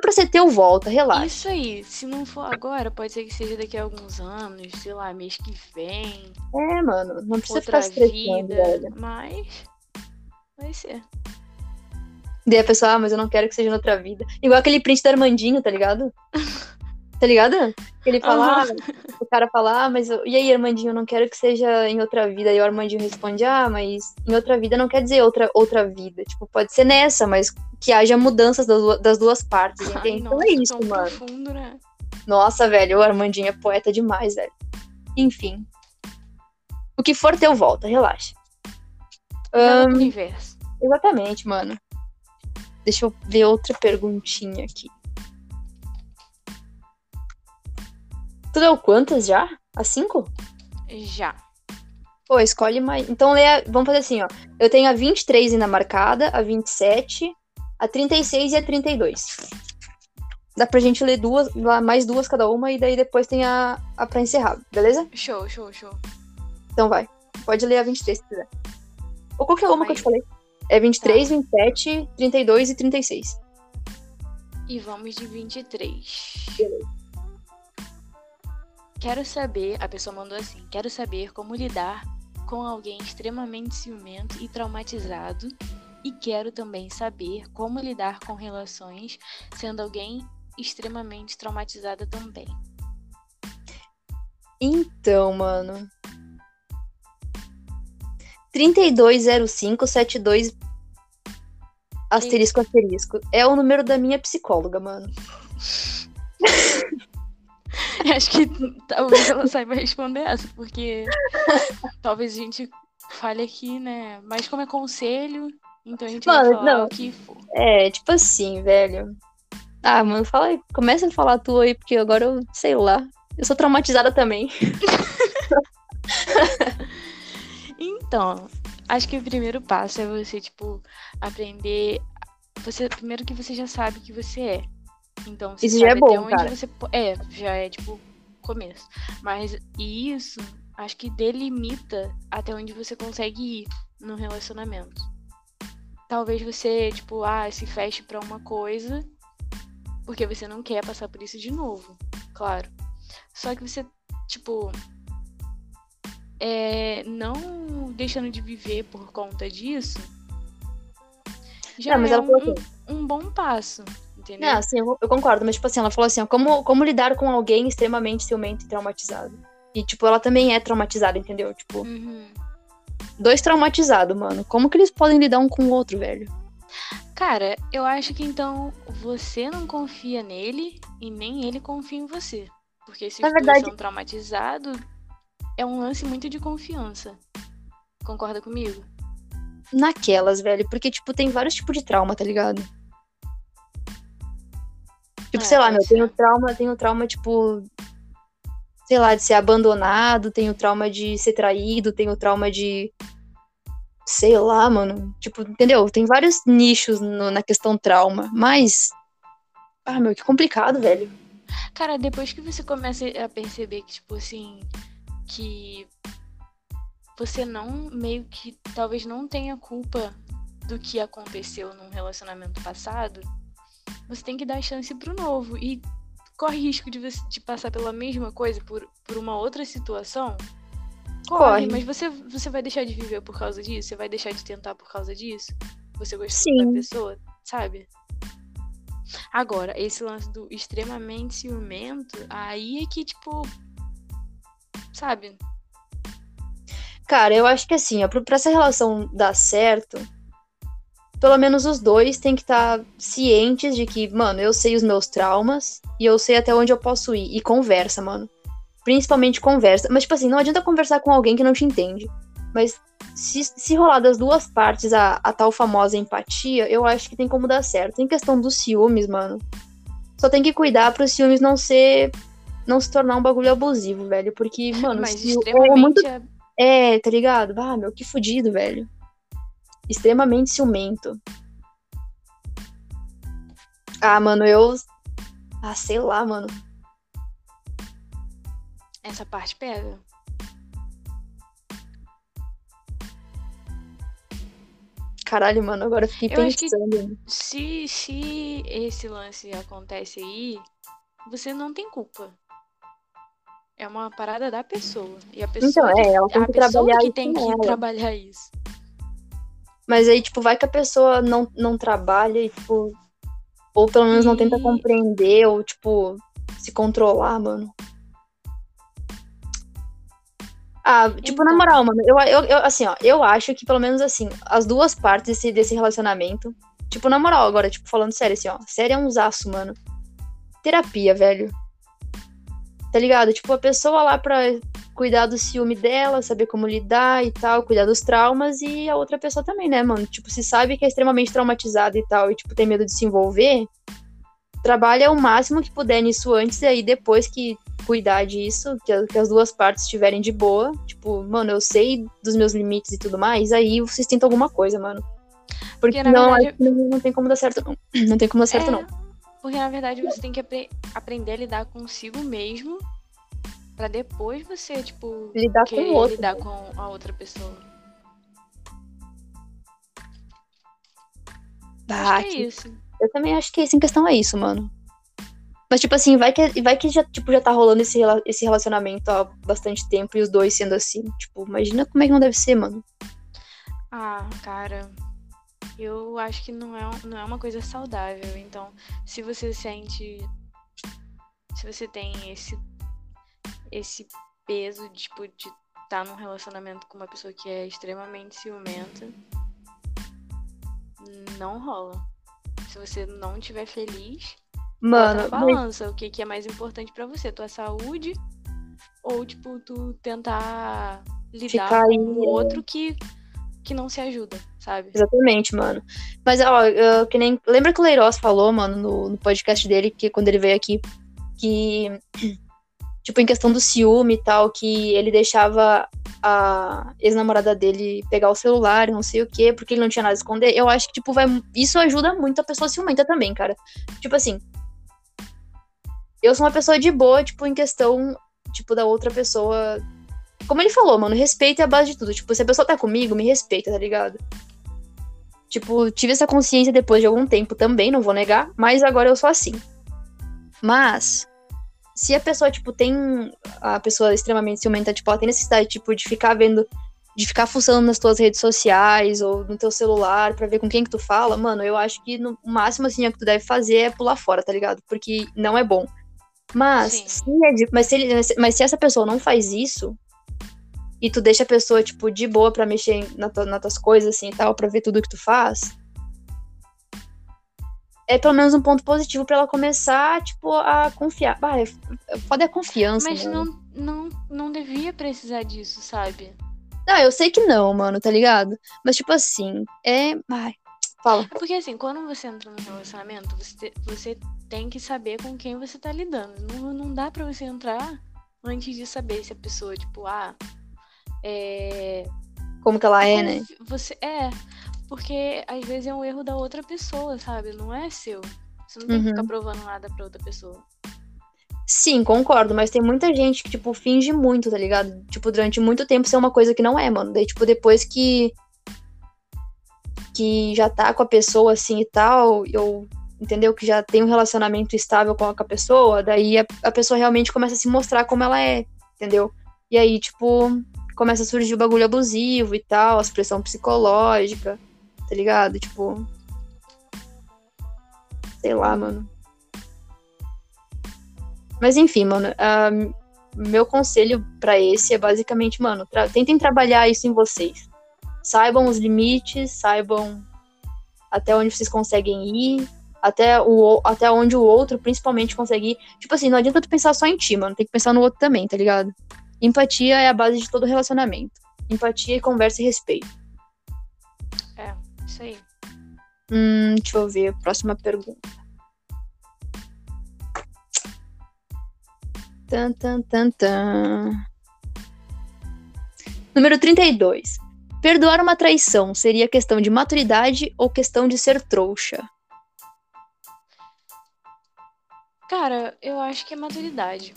pra ser teu, volta, relaxa. Isso aí, se não for agora, pode ser que seja daqui a alguns anos, sei lá, mês que vem. É, mano, não precisa ficar estressando, velho. Mas... vai ser. Daí a pessoa, ah, mas eu não quero que seja na outra vida. Igual aquele print do Armandinho, tá ligado? Tá ligado? Ele fala, o cara fala, ah, mas e aí, Armandinho, eu não quero que seja em outra vida. E o Armandinho responde, ah, mas em outra vida não quer dizer outra vida. Tipo, pode ser nessa, mas que haja mudanças das duas partes, entende? Então é isso, mano. Profundo, né? Nossa, velho, o Armandinho é poeta demais, velho. Enfim. O que for teu, volta, relaxa. Universo. Exatamente, mano. Deixa eu ver outra perguntinha aqui. Tu deu quantas já? As 5? Já. Pô, escolhe mais. Então, vamos fazer assim, ó. Eu tenho a 23 ainda marcada, a 27, a 36 e a 32. Dá pra gente ler mais duas cada uma, e daí depois tem a pra encerrar, beleza? Show. Então vai. Pode ler a 23 se quiser. Ou qualquer uma que eu te falei. É 23, tá. 27, 32 e 36. E vamos de 23. Beleza. Quero saber... A pessoa mandou assim. Quero saber como lidar com alguém extremamente ciumento e traumatizado. E quero também saber como lidar com relações sendo alguém extremamente traumatizada também. Então, mano... 320572 ***. É o número da minha psicóloga, mano. Acho que talvez ela saiba responder essa, porque talvez a gente fale aqui, né? Mas como é conselho, então a gente vai falar o que for. É, tipo assim, velho. Ah, mano, fala aí. Começa a falar a tua aí, porque agora eu sei lá. Eu sou traumatizada também. Então, acho que o primeiro passo é você, tipo, aprender... Primeiro que você já sabe que você é. Então, você isso sabe já é bom, até onde cara. Você... É, já é, tipo, começo. Mas isso, acho que delimita até onde você consegue ir no relacionamento. Talvez você, tipo, se feche pra uma coisa porque você não quer passar por isso de novo, claro. Só que você, tipo... não deixando de viver por conta disso já mas ela falou um bom passo, entendeu? Não, assim, eu concordo, mas tipo assim, ela falou assim, ó, como lidar com alguém extremamente ciumento e traumatizado. E tipo, ela também é traumatizada, entendeu? Tipo, dois traumatizados, mano. Como que eles podem lidar um com o outro, velho? Cara, eu acho que então você não confia nele e nem ele confia em você. Porque se os dois são traumatizados... É um lance muito de confiança. Concorda comigo? naquelas, velho. Porque, tipo, tem vários tipos de trauma, tá ligado? Tipo, sei lá, meu, tenho trauma, tipo... Sei lá, de ser abandonado, tenho trauma de ser traído, tenho trauma de... Sei lá, mano. Tipo, entendeu? Tem vários nichos na questão trauma, mas... Ah, meu, que complicado, velho. Cara, depois que você começa a perceber que, tipo, assim... Que... Você não, meio que, talvez não tenha culpa do que aconteceu num relacionamento passado... Você tem que dar chance pro novo. E corre risco de passar pela mesma coisa por uma outra situação? Corre. Mas você vai deixar de viver por causa disso? Você vai deixar de tentar por causa disso? Você gostou da pessoa? Sabe? Agora, esse lance do extremamente ciumento, aí é que, tipo... Sabe? Cara, eu acho que assim, ó, pra essa relação dar certo... Pelo menos os dois têm que estar cientes de que, mano, eu sei os meus traumas e eu sei até onde eu posso ir. E conversa, mano. Principalmente conversa. Mas, tipo assim, não adianta conversar com alguém que não te entende. Mas se rolar das duas partes a tal famosa empatia, eu acho que tem como dar certo. Em questão dos ciúmes, mano, só tem que cuidar pros ciúmes não se tornar um bagulho abusivo, velho. Porque, mano, mas extremamente... é muito... É, tá ligado? Ah, meu, que fudido, velho. Extremamente ciumento. Ah, mano, eu... Ah, sei lá, mano. Essa parte pega. Caralho, mano, agora eu fiquei pensando. Se esse lance acontece aí, você não tem culpa. É uma parada da pessoa. E a pessoa então, ela tem que trabalhar que tem que trabalhar isso. Mas aí, tipo, vai que a pessoa não trabalha e, tipo... Ou pelo menos não tenta compreender ou, tipo, se controlar, mano. Ah, então... tipo, na moral, mano, eu assim, ó, eu acho que pelo menos, assim, as duas partes desse relacionamento... Tipo, na moral agora, tipo, falando sério, assim, ó. Sério é um zaço, mano. Terapia, velho. Tá ligado? Tipo, a pessoa lá pra... cuidar do ciúme dela, saber como lidar e tal, cuidar dos traumas, e a outra pessoa também, né, mano? Tipo, se sabe que é extremamente traumatizada e tal, e, tipo, tem medo de se envolver, trabalha o máximo que puder nisso antes, e aí depois que cuidar disso, que as duas partes estiverem de boa, tipo, mano, eu sei dos meus limites e tudo mais, aí vocês tentam alguma coisa, mano. Porque não, verdade... não tem como dar certo, não. Não tem como dar certo, não. Porque, na verdade, você tem que aprender a lidar consigo mesmo, pra depois você, tipo, lidar com a outra pessoa. Ah, acho que é isso. Eu também acho que isso em questão é isso, mano. Mas, tipo assim, vai que já, tipo, já tá rolando esse relacionamento há bastante tempo e os dois sendo assim. Tipo, imagina como é que não deve ser, mano. Ah, cara, eu acho que não é uma coisa saudável. Então, se você sente... Se você tem esse peso, tipo, de estar num relacionamento com uma pessoa que é extremamente ciumenta, não rola. Se você não estiver feliz, mano, balança o que é mais importante pra você, tua saúde ou, tipo, tu tentar lidar com outro que não se ajuda, sabe? Exatamente, mano. Mas, ó, que nem... Lembra que o Leiroz falou, mano, no podcast dele, que quando ele veio aqui, que... Tipo, em questão do ciúme e tal, que ele deixava a ex-namorada dele pegar o celular, não sei o quê, porque ele não tinha nada a esconder. Eu acho que, tipo, isso ajuda muito a pessoa ciumenta também, cara. Tipo assim, eu sou uma pessoa de boa, tipo, em questão, tipo, da outra pessoa... Como ele falou, mano, respeito é a base de tudo. Tipo, se a pessoa tá comigo, me respeita, tá ligado? Tipo, tive essa consciência depois de algum tempo também, não vou negar, mas agora eu sou assim. Mas... Se a pessoa, tipo, a pessoa extremamente ciumenta, tipo, ela tem necessidade, tipo, de ficar vendo... De ficar fuçando nas tuas redes sociais ou no teu celular pra ver com quem que tu fala, mano, eu acho que no máximo, assim, o que tu deve fazer é pular fora, tá ligado? Porque não é bom. Mas se essa pessoa não faz isso e tu deixa a pessoa, tipo, de boa pra mexer nas tuas coisas, assim, e tal, pra ver tudo que tu faz... É pelo menos um ponto positivo pra ela começar, tipo, a confiar. Ah, pode a confiança. Mas não devia precisar disso, sabe? Não, eu sei que não, mano, tá ligado? Mas, tipo assim, é... Ai, fala. É porque, assim, quando você entra num relacionamento, você tem que saber com quem você tá lidando. Não dá pra você entrar antes de saber se a pessoa, tipo, como que ela é, né? Você é, porque às vezes é um erro da outra pessoa, sabe? Não é seu. Você não tem que ficar provando nada pra outra pessoa. Sim, concordo, mas tem muita gente que, tipo, finge muito, tá ligado? Tipo, durante muito tempo ser uma coisa que não é, mano. Daí, tipo, depois que já tá com a pessoa, assim, e tal, entendeu? Que já tem um relacionamento estável com a pessoa, daí a pessoa realmente começa a se mostrar como ela é, entendeu? E aí, tipo, começa a surgir o bagulho abusivo e tal, a pressão psicológica, tá ligado? Tipo, sei lá, mano. Mas enfim, mano, meu conselho pra esse é basicamente, mano, tentem trabalhar isso em vocês. Saibam os limites, saibam até onde vocês conseguem ir, até onde o outro principalmente consegue ir. Tipo assim, não adianta tu pensar só em ti, mano, tem que pensar no outro também, tá ligado? Empatia é a base de todo relacionamento. Empatia, conversa e respeito. É, isso aí. Deixa eu ver, próxima pergunta. Número 32. Perdoar uma traição seria questão de maturidade ou questão de ser trouxa? Cara, eu acho que é maturidade.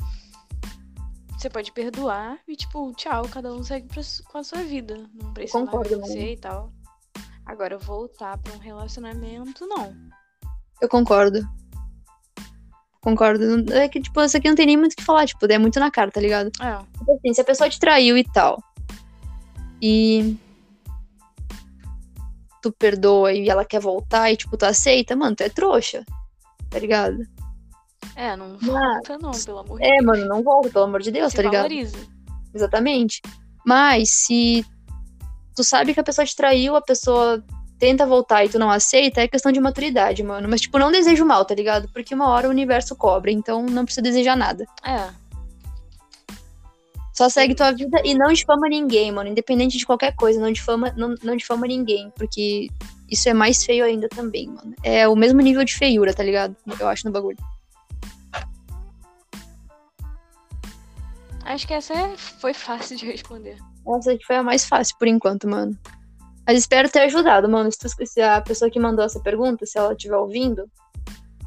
Você pode perdoar e, tipo, tchau, cada um segue com a sua vida. Não precisa mais você e tal. Agora, voltar pra um relacionamento, não. Eu concordo. Concordo. É que, tipo, isso aqui não tem nem muito o que falar, tipo, é muito na cara, tá ligado? É. Tipo assim, se a pessoa te traiu e tal, e tu perdoa e ela quer voltar e, tipo, tu aceita, mano, tu é trouxa, tá ligado? É, não volta não, pelo amor de Deus. É, mano, não volta, pelo amor de Deus, tá ligado? Valoriza. Exatamente. Mas se tu sabe que a pessoa te traiu, a pessoa tenta voltar e tu não aceita, é questão de maturidade, mano. Mas, tipo, não desejo mal, tá ligado? Porque uma hora o universo cobra, então não precisa desejar nada. É. Só segue tua vida e não difama ninguém, mano. Independente de qualquer coisa, não difama ninguém. Porque isso é mais feio ainda também, mano. É o mesmo nível de feiura, tá ligado? Eu acho, no bagulho. Acho que essa foi fácil de responder. Essa aqui foi a mais fácil, por enquanto, mano. Mas espero ter ajudado, mano. Se a pessoa que mandou essa pergunta, se ela estiver ouvindo,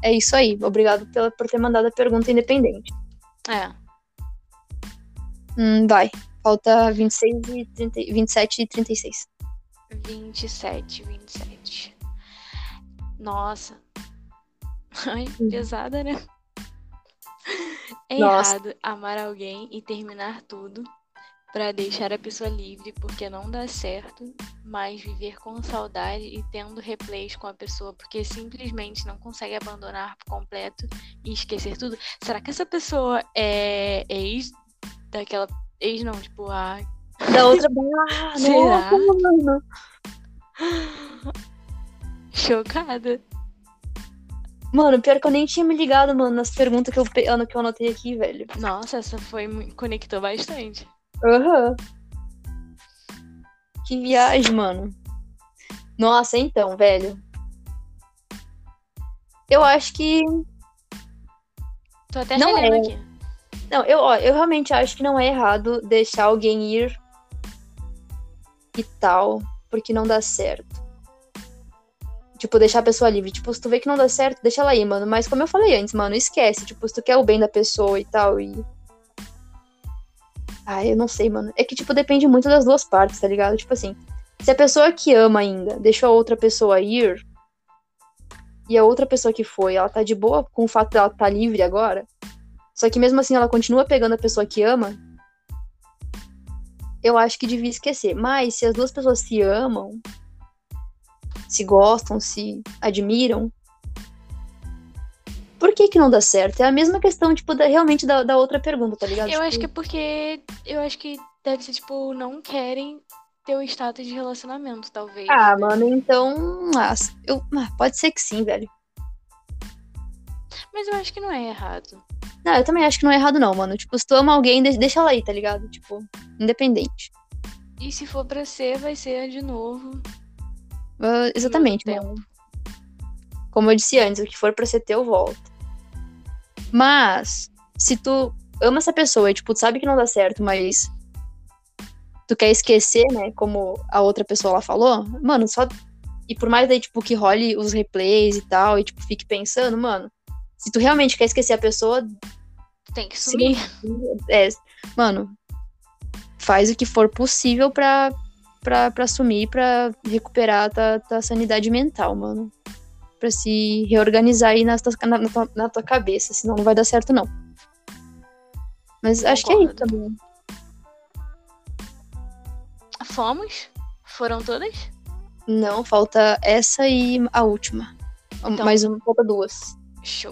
é isso aí. Obrigado por ter mandado a pergunta independente. É. Vai. Falta 27 e 36. 27. Nossa. Ai, pesada, né? É errado amar alguém e terminar tudo. Pra deixar a pessoa livre, porque não dá certo, mas viver com saudade e tendo replays com a pessoa, porque simplesmente não consegue abandonar por completo e esquecer tudo. Será que essa pessoa é ex daquela... Ex não, tipo, a... Da outra... Será? Chocada. Mano, pior que eu nem tinha me ligado, mano, nas perguntas que eu anotei aqui, velho. Nossa, essa foi... Conectou bastante. Aham. Que viagem, mano. Nossa, então, velho. Eu acho que... Tô até relendo aqui. Não, eu realmente acho que não é errado deixar alguém ir e tal, porque não dá certo. Tipo, deixar a pessoa livre. Tipo, se tu vê que não dá certo, deixa ela ir, mano. Mas como eu falei antes, mano, esquece. Tipo, se tu quer o bem da pessoa e tal, e... eu não sei, mano. É que, tipo, depende muito das duas partes, tá ligado? Tipo assim, se a pessoa que ama ainda deixou a outra pessoa ir, e a outra pessoa que foi, ela tá de boa com o fato dela tá livre agora, só que mesmo assim ela continua pegando a pessoa que ama, eu acho que devia esquecer. Mas se as duas pessoas se amam, se gostam, se admiram, por que que não dá certo? É a mesma questão, tipo, realmente da outra pergunta, tá ligado? Eu acho que é porque... Eu acho que deve ser, tipo, não querem ter o status de relacionamento, talvez. Mano, então... pode ser que sim, velho. Mas eu acho que não é errado. Não, eu também acho que não é errado não, mano. Tipo, se tu ama alguém, deixa ela aí, tá ligado? Tipo, independente. E se for pra ser, vai ser de novo. Exatamente. Como eu disse antes, o que for pra ser teu, volta. Mas, se tu ama essa pessoa e, tipo, tu sabe que não dá certo, mas tu quer esquecer, né, como a outra pessoa lá falou, mano, só... E por mais daí, tipo, que role os replays e tal, e, tipo, fique pensando, mano, se tu realmente quer esquecer a pessoa... Tem que sumir. Mano, faz o que for possível pra sumir, pra recuperar tua sanidade mental, mano. Pra se reorganizar aí na tua cabeça, senão não vai dar certo, não. Mas concordo. Acho que é isso também. Fomos? Foram todas? Não, falta essa e a última. Então, mais uma, falta duas. Show.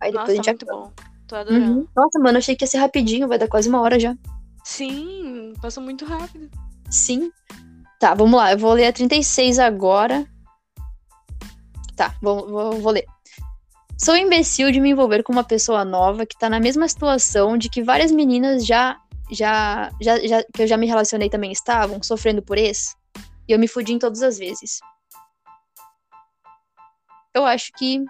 Aí depois nossa, a gente acaba. Muito bom. Tô adorando. Uhum. Nossa, mano, achei que ia ser rapidinho, vai dar quase 1 hora já. Sim, passou muito rápido. Sim. Tá, vamos lá, eu vou ler a 36 agora. Tá, vou ler. Sou imbecil de me envolver com uma pessoa nova que tá na mesma situação de que várias meninas já que eu já me relacionei também estavam sofrendo por ex. E eu me fudi em todas as vezes. Eu acho que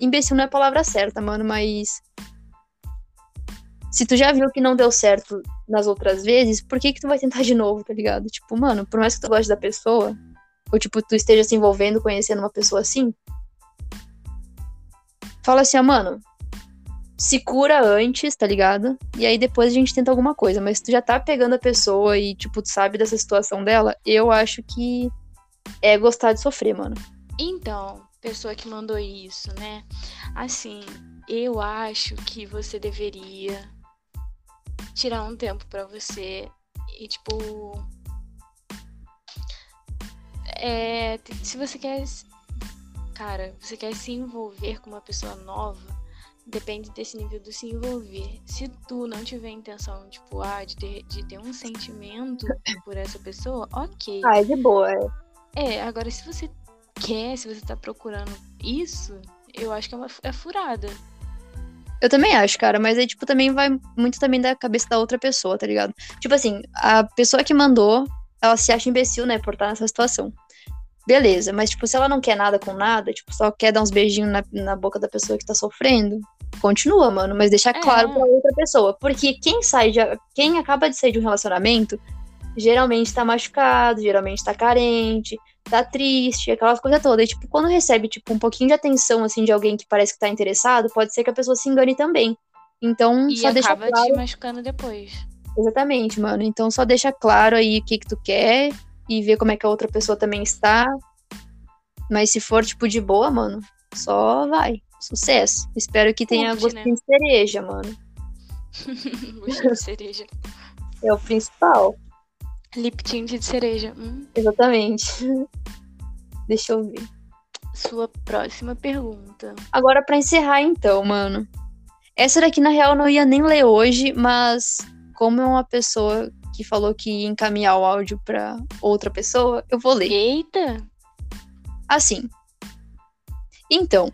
imbecil não é a palavra certa, mano, mas se tu já viu que não deu certo nas outras vezes, por que que tu vai tentar de novo, tá ligado? Tipo, mano, por mais que tu goste da pessoa, ou tipo, tu esteja se envolvendo, conhecendo uma pessoa assim, fala assim, ó, mano, se cura antes, tá ligado? E aí depois a gente tenta alguma coisa. Mas se tu já tá pegando a pessoa e, tipo, tu sabe dessa situação dela, eu acho que é gostar de sofrer, mano. Então, pessoa que mandou isso, né? Assim, eu acho que você deveria tirar um tempo pra você e, tipo... se você quer... Cara, você quer se envolver com uma pessoa nova... Depende desse nível do se envolver. Se tu não tiver intenção, tipo, de ter um sentimento por essa pessoa, ok. Ah, é de boa. Agora se você quer, se você tá procurando isso, eu acho que é furada. Eu também acho, cara, mas aí, tipo, também vai muito também da cabeça da outra pessoa, tá ligado? Tipo assim, a pessoa que mandou, ela se acha imbecil, né, por estar nessa situação. Beleza, mas, tipo, se ela não quer nada com nada, tipo, só quer dar uns beijinhos na boca da pessoa que tá sofrendo, continua, mano, mas deixar claro pra outra pessoa. Porque quem acaba de sair de um relacionamento, geralmente tá machucado, geralmente tá carente, tá triste, aquelas coisas todas. E, tipo, quando recebe, tipo, um pouquinho de atenção, assim, de alguém que parece que tá interessado, pode ser que a pessoa se engane também. Então, só deixa claro... E acaba te machucando depois. Exatamente, mano. Então, só deixa claro aí o que tu quer... E ver como é que a outra pessoa também está. Mas se for, tipo, de boa, mano, só vai. Sucesso. Espero que tenha gostinho, né? De cereja, mano. Gostinho de cereja. É o principal. Lip tint de cereja. Exatamente. Deixa eu ver. Sua próxima pergunta. Agora, pra encerrar, então, mano. Essa daqui, na real, eu não ia nem ler hoje, mas como é uma pessoa... que falou que ia encaminhar o áudio pra outra pessoa, eu vou ler. Eita! Assim. Então,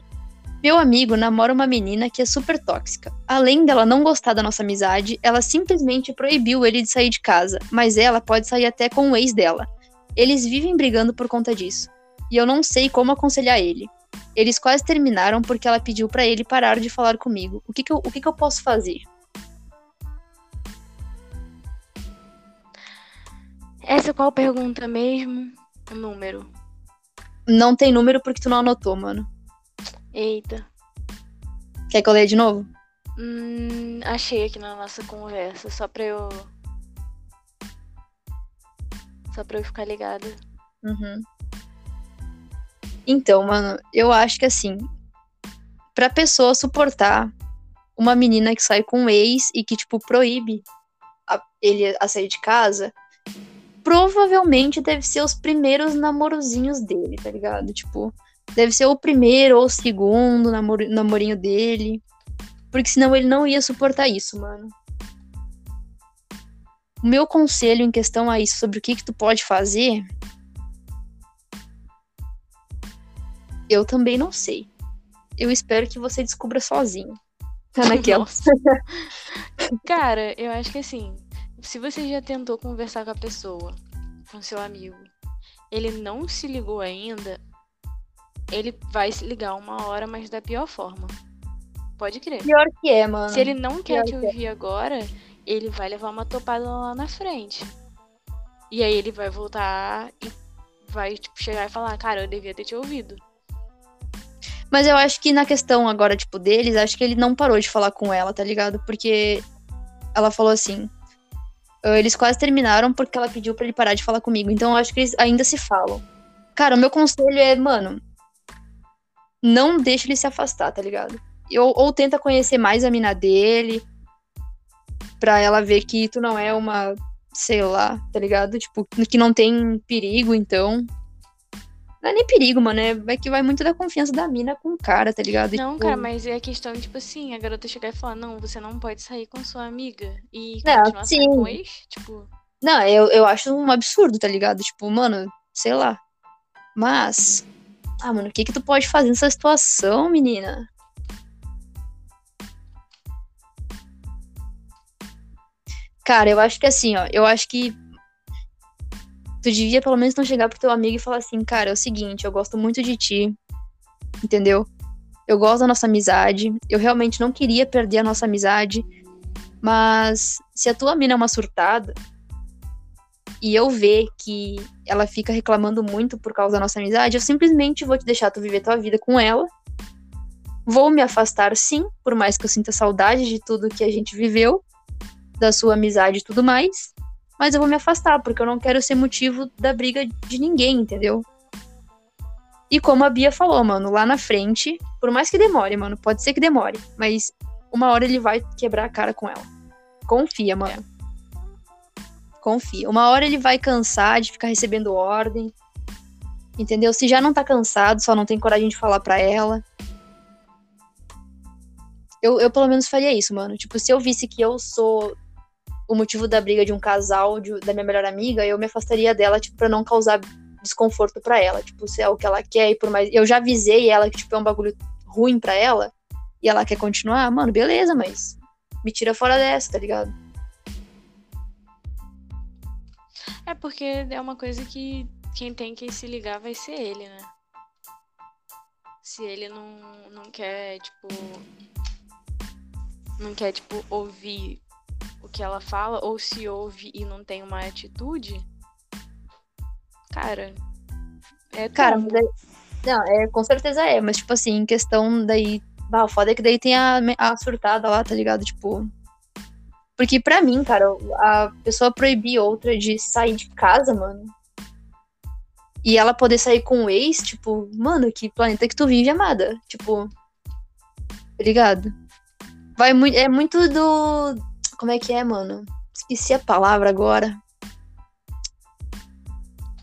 meu amigo namora uma menina que é super tóxica. Além dela não gostar da nossa amizade, ela simplesmente proibiu ele de sair de casa, mas ela pode sair até com o ex dela. Eles vivem brigando por conta disso. E eu não sei como aconselhar ele. Eles quase terminaram porque ela pediu pra ele parar de falar comigo. O que eu posso fazer? Essa qual pergunta mesmo? O número. Não tem número porque tu não anotou, mano. Eita. Quer que eu leia de novo? Achei aqui na nossa conversa, só pra eu ficar ligada. Uhum. Então, mano, eu acho que assim, pra pessoa suportar uma menina que sai com um ex e que, tipo, proíbe ele a sair de casa... Provavelmente deve ser os primeiros namorozinhos dele, tá ligado? Tipo, deve ser o primeiro ou o segundo namorinho dele. Porque senão ele não ia suportar isso, mano. O meu conselho em questão a isso, sobre o que tu pode fazer... Eu também não sei. Eu espero que você descubra sozinho. Tá naquela. Cara, eu acho que assim... Se você já tentou conversar com a pessoa, com seu amigo, ele não se ligou ainda, ele vai se ligar uma hora, mas da pior forma. Pode crer. Pior que é, mano. Se ele não quer te ouvir agora, ele vai levar uma topada lá na frente. E aí ele vai voltar e vai chegar e falar, cara, eu devia ter te ouvido. Mas eu acho que na questão agora, tipo, deles, acho que ele não parou de falar com ela, tá ligado? Porque ela falou assim, eles quase terminaram porque ela pediu pra ele parar de falar comigo. Então eu acho que eles ainda se falam. Cara, o meu conselho é, mano, não deixa ele se afastar, tá ligado? Ou tenta conhecer mais a mina dele, pra ela ver que tu não é uma, sei lá, tá ligado? Tipo, que não tem perigo, então... Não é nem perigo, mano, é que vai muito da confiança da mina com o cara, tá ligado? Não, tipo... cara, mas é a questão, tipo assim, a garota chegar e falar, não, você não pode sair com sua amiga e continuar saindo com o ex, tipo... Não, eu acho um absurdo, tá ligado? Tipo, mano, sei lá. Mas, mano, o que tu pode fazer nessa situação, menina? Cara, eu acho que assim, ó, eu acho que tu devia pelo menos não chegar pro teu amigo e falar assim, cara, é o seguinte, eu gosto muito de ti, entendeu? Eu gosto da nossa amizade, eu realmente não queria perder a nossa amizade, mas se a tua mina é uma surtada e eu ver que ela fica reclamando muito por causa da nossa amizade, eu simplesmente vou te deixar tu viver tua vida com ela, vou me afastar sim, por mais que eu sinta saudade de tudo que a gente viveu, da sua amizade e tudo mais, mas eu vou me afastar, porque eu não quero ser motivo da briga de ninguém, entendeu? E como a Bia falou, mano, lá na frente, por mais que demore, mano, pode ser que demore, mas uma hora ele vai quebrar a cara com ela. Confia, mano. Confia. Uma hora ele vai cansar de ficar recebendo ordem, entendeu? Se já não tá cansado, só não tem coragem de falar pra ela. Eu pelo menos faria isso, mano. Tipo, se eu visse que eu sou... o motivo da briga de um casal, da minha melhor amiga, eu me afastaria dela, tipo, pra não causar desconforto pra ela, tipo, se é o que ela quer e por mais... Eu já avisei ela que, tipo, é um bagulho ruim pra ela, e ela quer continuar, mano, beleza, mas me tira fora dessa, tá ligado? É porque é uma coisa que quem tem que se ligar vai ser ele, né? Se ele não quer, tipo... Não quer, tipo, ouvir... o que ela fala, ou se ouve e não tem uma atitude, cara, é tudo. Cara, mas com certeza é, mas tipo assim, em questão daí, o foda é que daí tem a surtada lá, tá ligado? Tipo, porque pra mim, cara, a pessoa proibir outra de sair de casa, mano, e ela poder sair com o ex, tipo, mano, que planeta que tu vive, amada, tipo, tá ligado? Vai muito, é muito do... Como é que é, mano? Esqueci a palavra agora.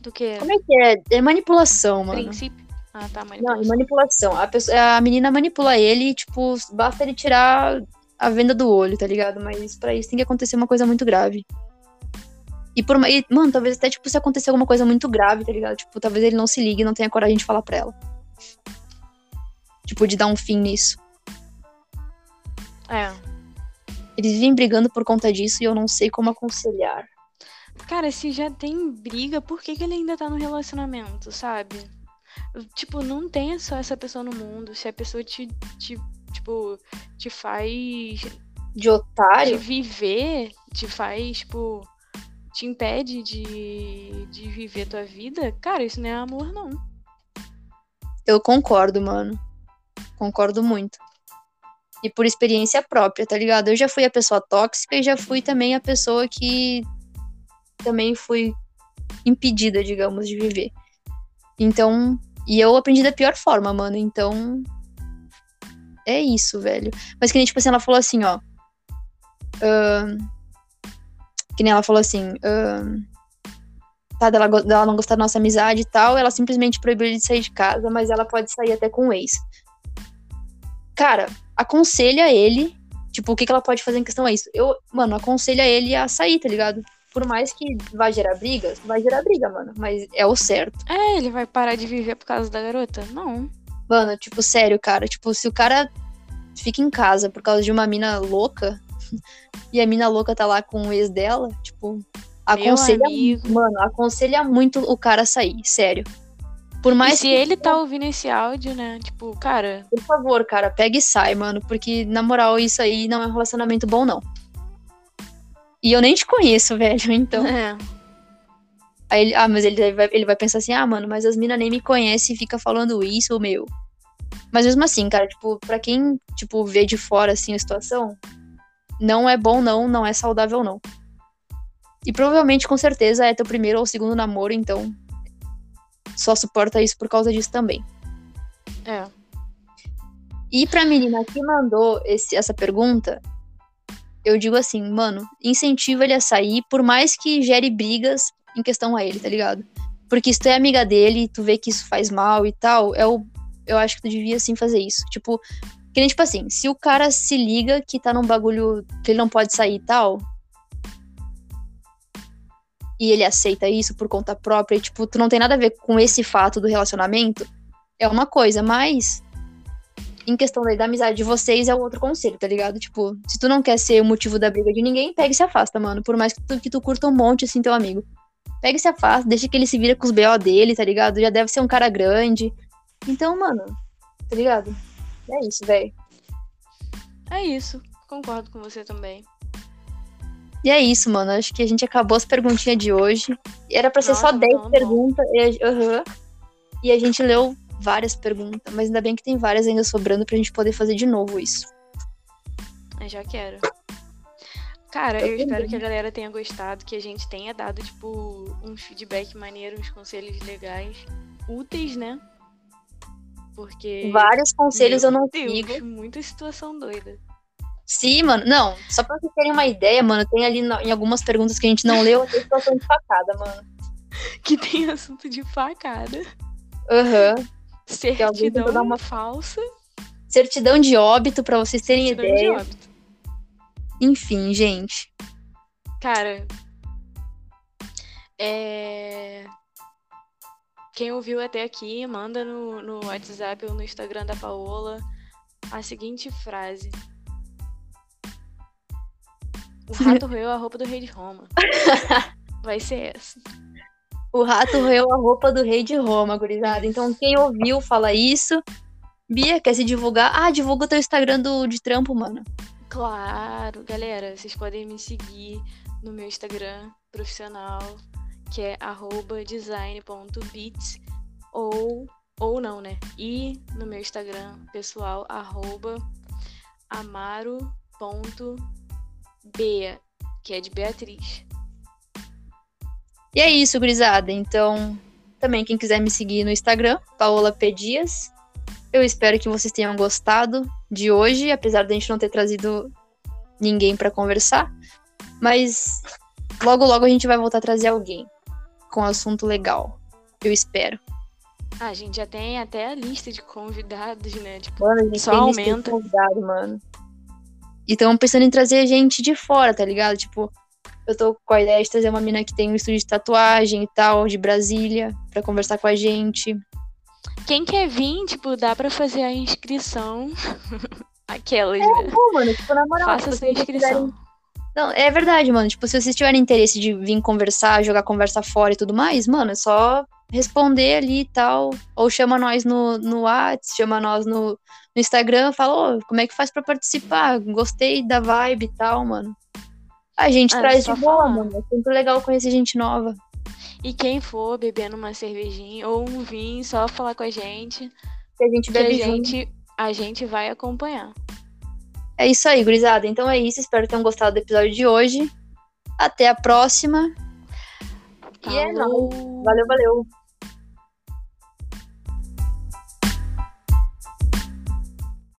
Do que? Como é que é? É manipulação, mano. Princípio? Ah, tá, manipulação. Não, é manipulação. A menina manipula ele e, tipo, basta ele tirar a venda do olho, tá ligado? Mas pra isso tem que acontecer uma coisa muito grave. E mano, talvez até, tipo, se acontecer alguma coisa muito grave, tá ligado? Tipo, talvez ele não se ligue e não tenha coragem de falar pra ela. Tipo, de dar um fim nisso. É... Eles vivem brigando por conta disso e eu não sei como aconselhar. Cara, se já tem briga, por que ele ainda tá no relacionamento, sabe? Tipo, não tem só essa pessoa no mundo. Se a pessoa te faz... De otário? De viver, te faz, tipo... Te impede de viver tua vida. Cara, isso não é amor, não. Eu concordo, mano. Concordo muito. E por experiência própria, tá ligado? Eu já fui a pessoa tóxica e já fui também a pessoa que também fui impedida, digamos, de viver. Então, e eu aprendi da pior forma, mano. Então, é isso, velho. Mas que nem, tipo assim, ela falou assim, ó. Que nem ela falou assim, dela não gostar da nossa amizade e tal, ela simplesmente proibiu ele de sair de casa, mas ela pode sair até com o ex. Cara, aconselha ele, tipo, o que ela pode fazer em questão a isso. Mano, aconselha ele a sair, tá ligado? Por mais que vai gerar briga, mano, mas é o certo. É, ele vai parar de viver por causa da garota? Não. Mano, tipo, sério, cara, tipo, se o cara fica em casa por causa de uma mina louca, E a mina louca tá lá com o ex dela, tipo, aconselha, mano, aconselha muito o cara a sair, sério. Por mais se que ele tá ouvindo esse áudio, né? Tipo, cara, por favor, cara, pega e sai, mano, porque na moral isso aí não é um relacionamento bom, não. E eu nem te conheço, velho, então. É. Aí ele, mas ele vai pensar assim, mano, mas as minas nem me conhecem e fica falando isso, meu. Mas mesmo assim, cara, tipo, pra quem, tipo, vê de fora, assim, a situação, não é bom, não é saudável, não. E provavelmente, com certeza, é teu primeiro ou segundo namoro, então só suporta isso por causa disso também. É. E pra menina que mandou essa pergunta, eu digo assim, mano, incentiva ele a sair, por mais que gere brigas em questão a ele, tá ligado? Porque se tu é amiga dele, tu vê que isso faz mal e tal, eu acho que tu devia, assim, fazer isso. Tipo, que nem, tipo assim, se o cara se liga que tá num bagulho que ele não pode sair e tal, e ele aceita isso por conta própria, e, tipo, tu não tem nada a ver com esse fato do relacionamento, é uma coisa, mas em questão da amizade de vocês é o outro conselho, tá ligado? Tipo, se tu não quer ser o motivo da briga de ninguém, pega e se afasta, mano, por mais que tu curta um monte, assim, teu amigo. Pega e se afasta, deixa que ele se vira com os BO dele, tá ligado? Já deve ser um cara grande. Então, mano, tá ligado? É isso, velho. É isso, concordo com você também. E é isso, mano, acho que a gente acabou as perguntinhas de hoje. Era pra ser só 10 perguntas. E a gente leu várias perguntas, mas ainda bem que tem várias ainda sobrando pra gente poder fazer de novo isso. Eu já quero. Cara, eu espero que a galera tenha gostado, que a gente tenha dado, tipo, uns feedback maneiro, uns conselhos legais, úteis, né? Porque vários conselhos eu não sigo. Muita situação doida. Sim, mano. Não, só pra vocês terem uma ideia, mano, tem ali em algumas perguntas que a gente não leu, tem situação de facada, mano. Que tem assunto de facada. Aham. Certidão dar uma falsa. Certidão de óbito, pra vocês terem certidão ideia. De óbito. Enfim, gente. Cara, quem ouviu até aqui, manda no WhatsApp ou no Instagram da Paola a seguinte frase. O rato roeu a roupa do rei de Roma. Vai ser essa. O rato roeu a roupa do rei de Roma, gurizada. Então, quem ouviu, fala isso. Bia, quer se divulgar? Divulga o teu Instagram de trampo, mano. Claro, galera. Vocês podem me seguir no meu Instagram profissional, que é @design.beats ou não, né? E no meu Instagram pessoal, @amaro.bea, que é de Beatriz. E é isso, gurizada. Então, também quem quiser me seguir no Instagram, paolapdias. Eu espero que vocês tenham gostado de hoje, apesar de a gente não ter trazido ninguém pra conversar. Mas logo a gente vai voltar a trazer alguém com assunto legal, eu espero. A gente já tem até a lista de convidados, né? Tipo, mano, a gente só tem aumenta. Lista de convidado, mano. E estamos pensando em trazer gente de fora, tá ligado? Tipo, eu tô com a ideia de trazer uma mina que tem um estúdio de tatuagem e tal, de Brasília, pra conversar com a gente. Quem quer vir, tipo, dá pra fazer a inscrição. Aquelas, né? Bom, mano, tipo, na moral, faça sua inscrição. Não, é verdade, mano. Tipo, se vocês tiverem interesse de vir conversar, jogar conversa fora e tudo mais, mano, é só responder ali e tal. Ou chama nós no WhatsApp, chama nós no Instagram, fala, como é que faz pra participar? Gostei da vibe e tal, mano. A gente traz de boa, mano. É sempre legal conhecer gente nova. E quem for bebendo uma cervejinha ou um vinho, só falar com a gente. Se a gente bebe junto. A gente vai acompanhar. É isso aí, gurizada. Então é isso. Espero que tenham gostado do episódio de hoje. Até a próxima. Falou. E é nóis. Valeu.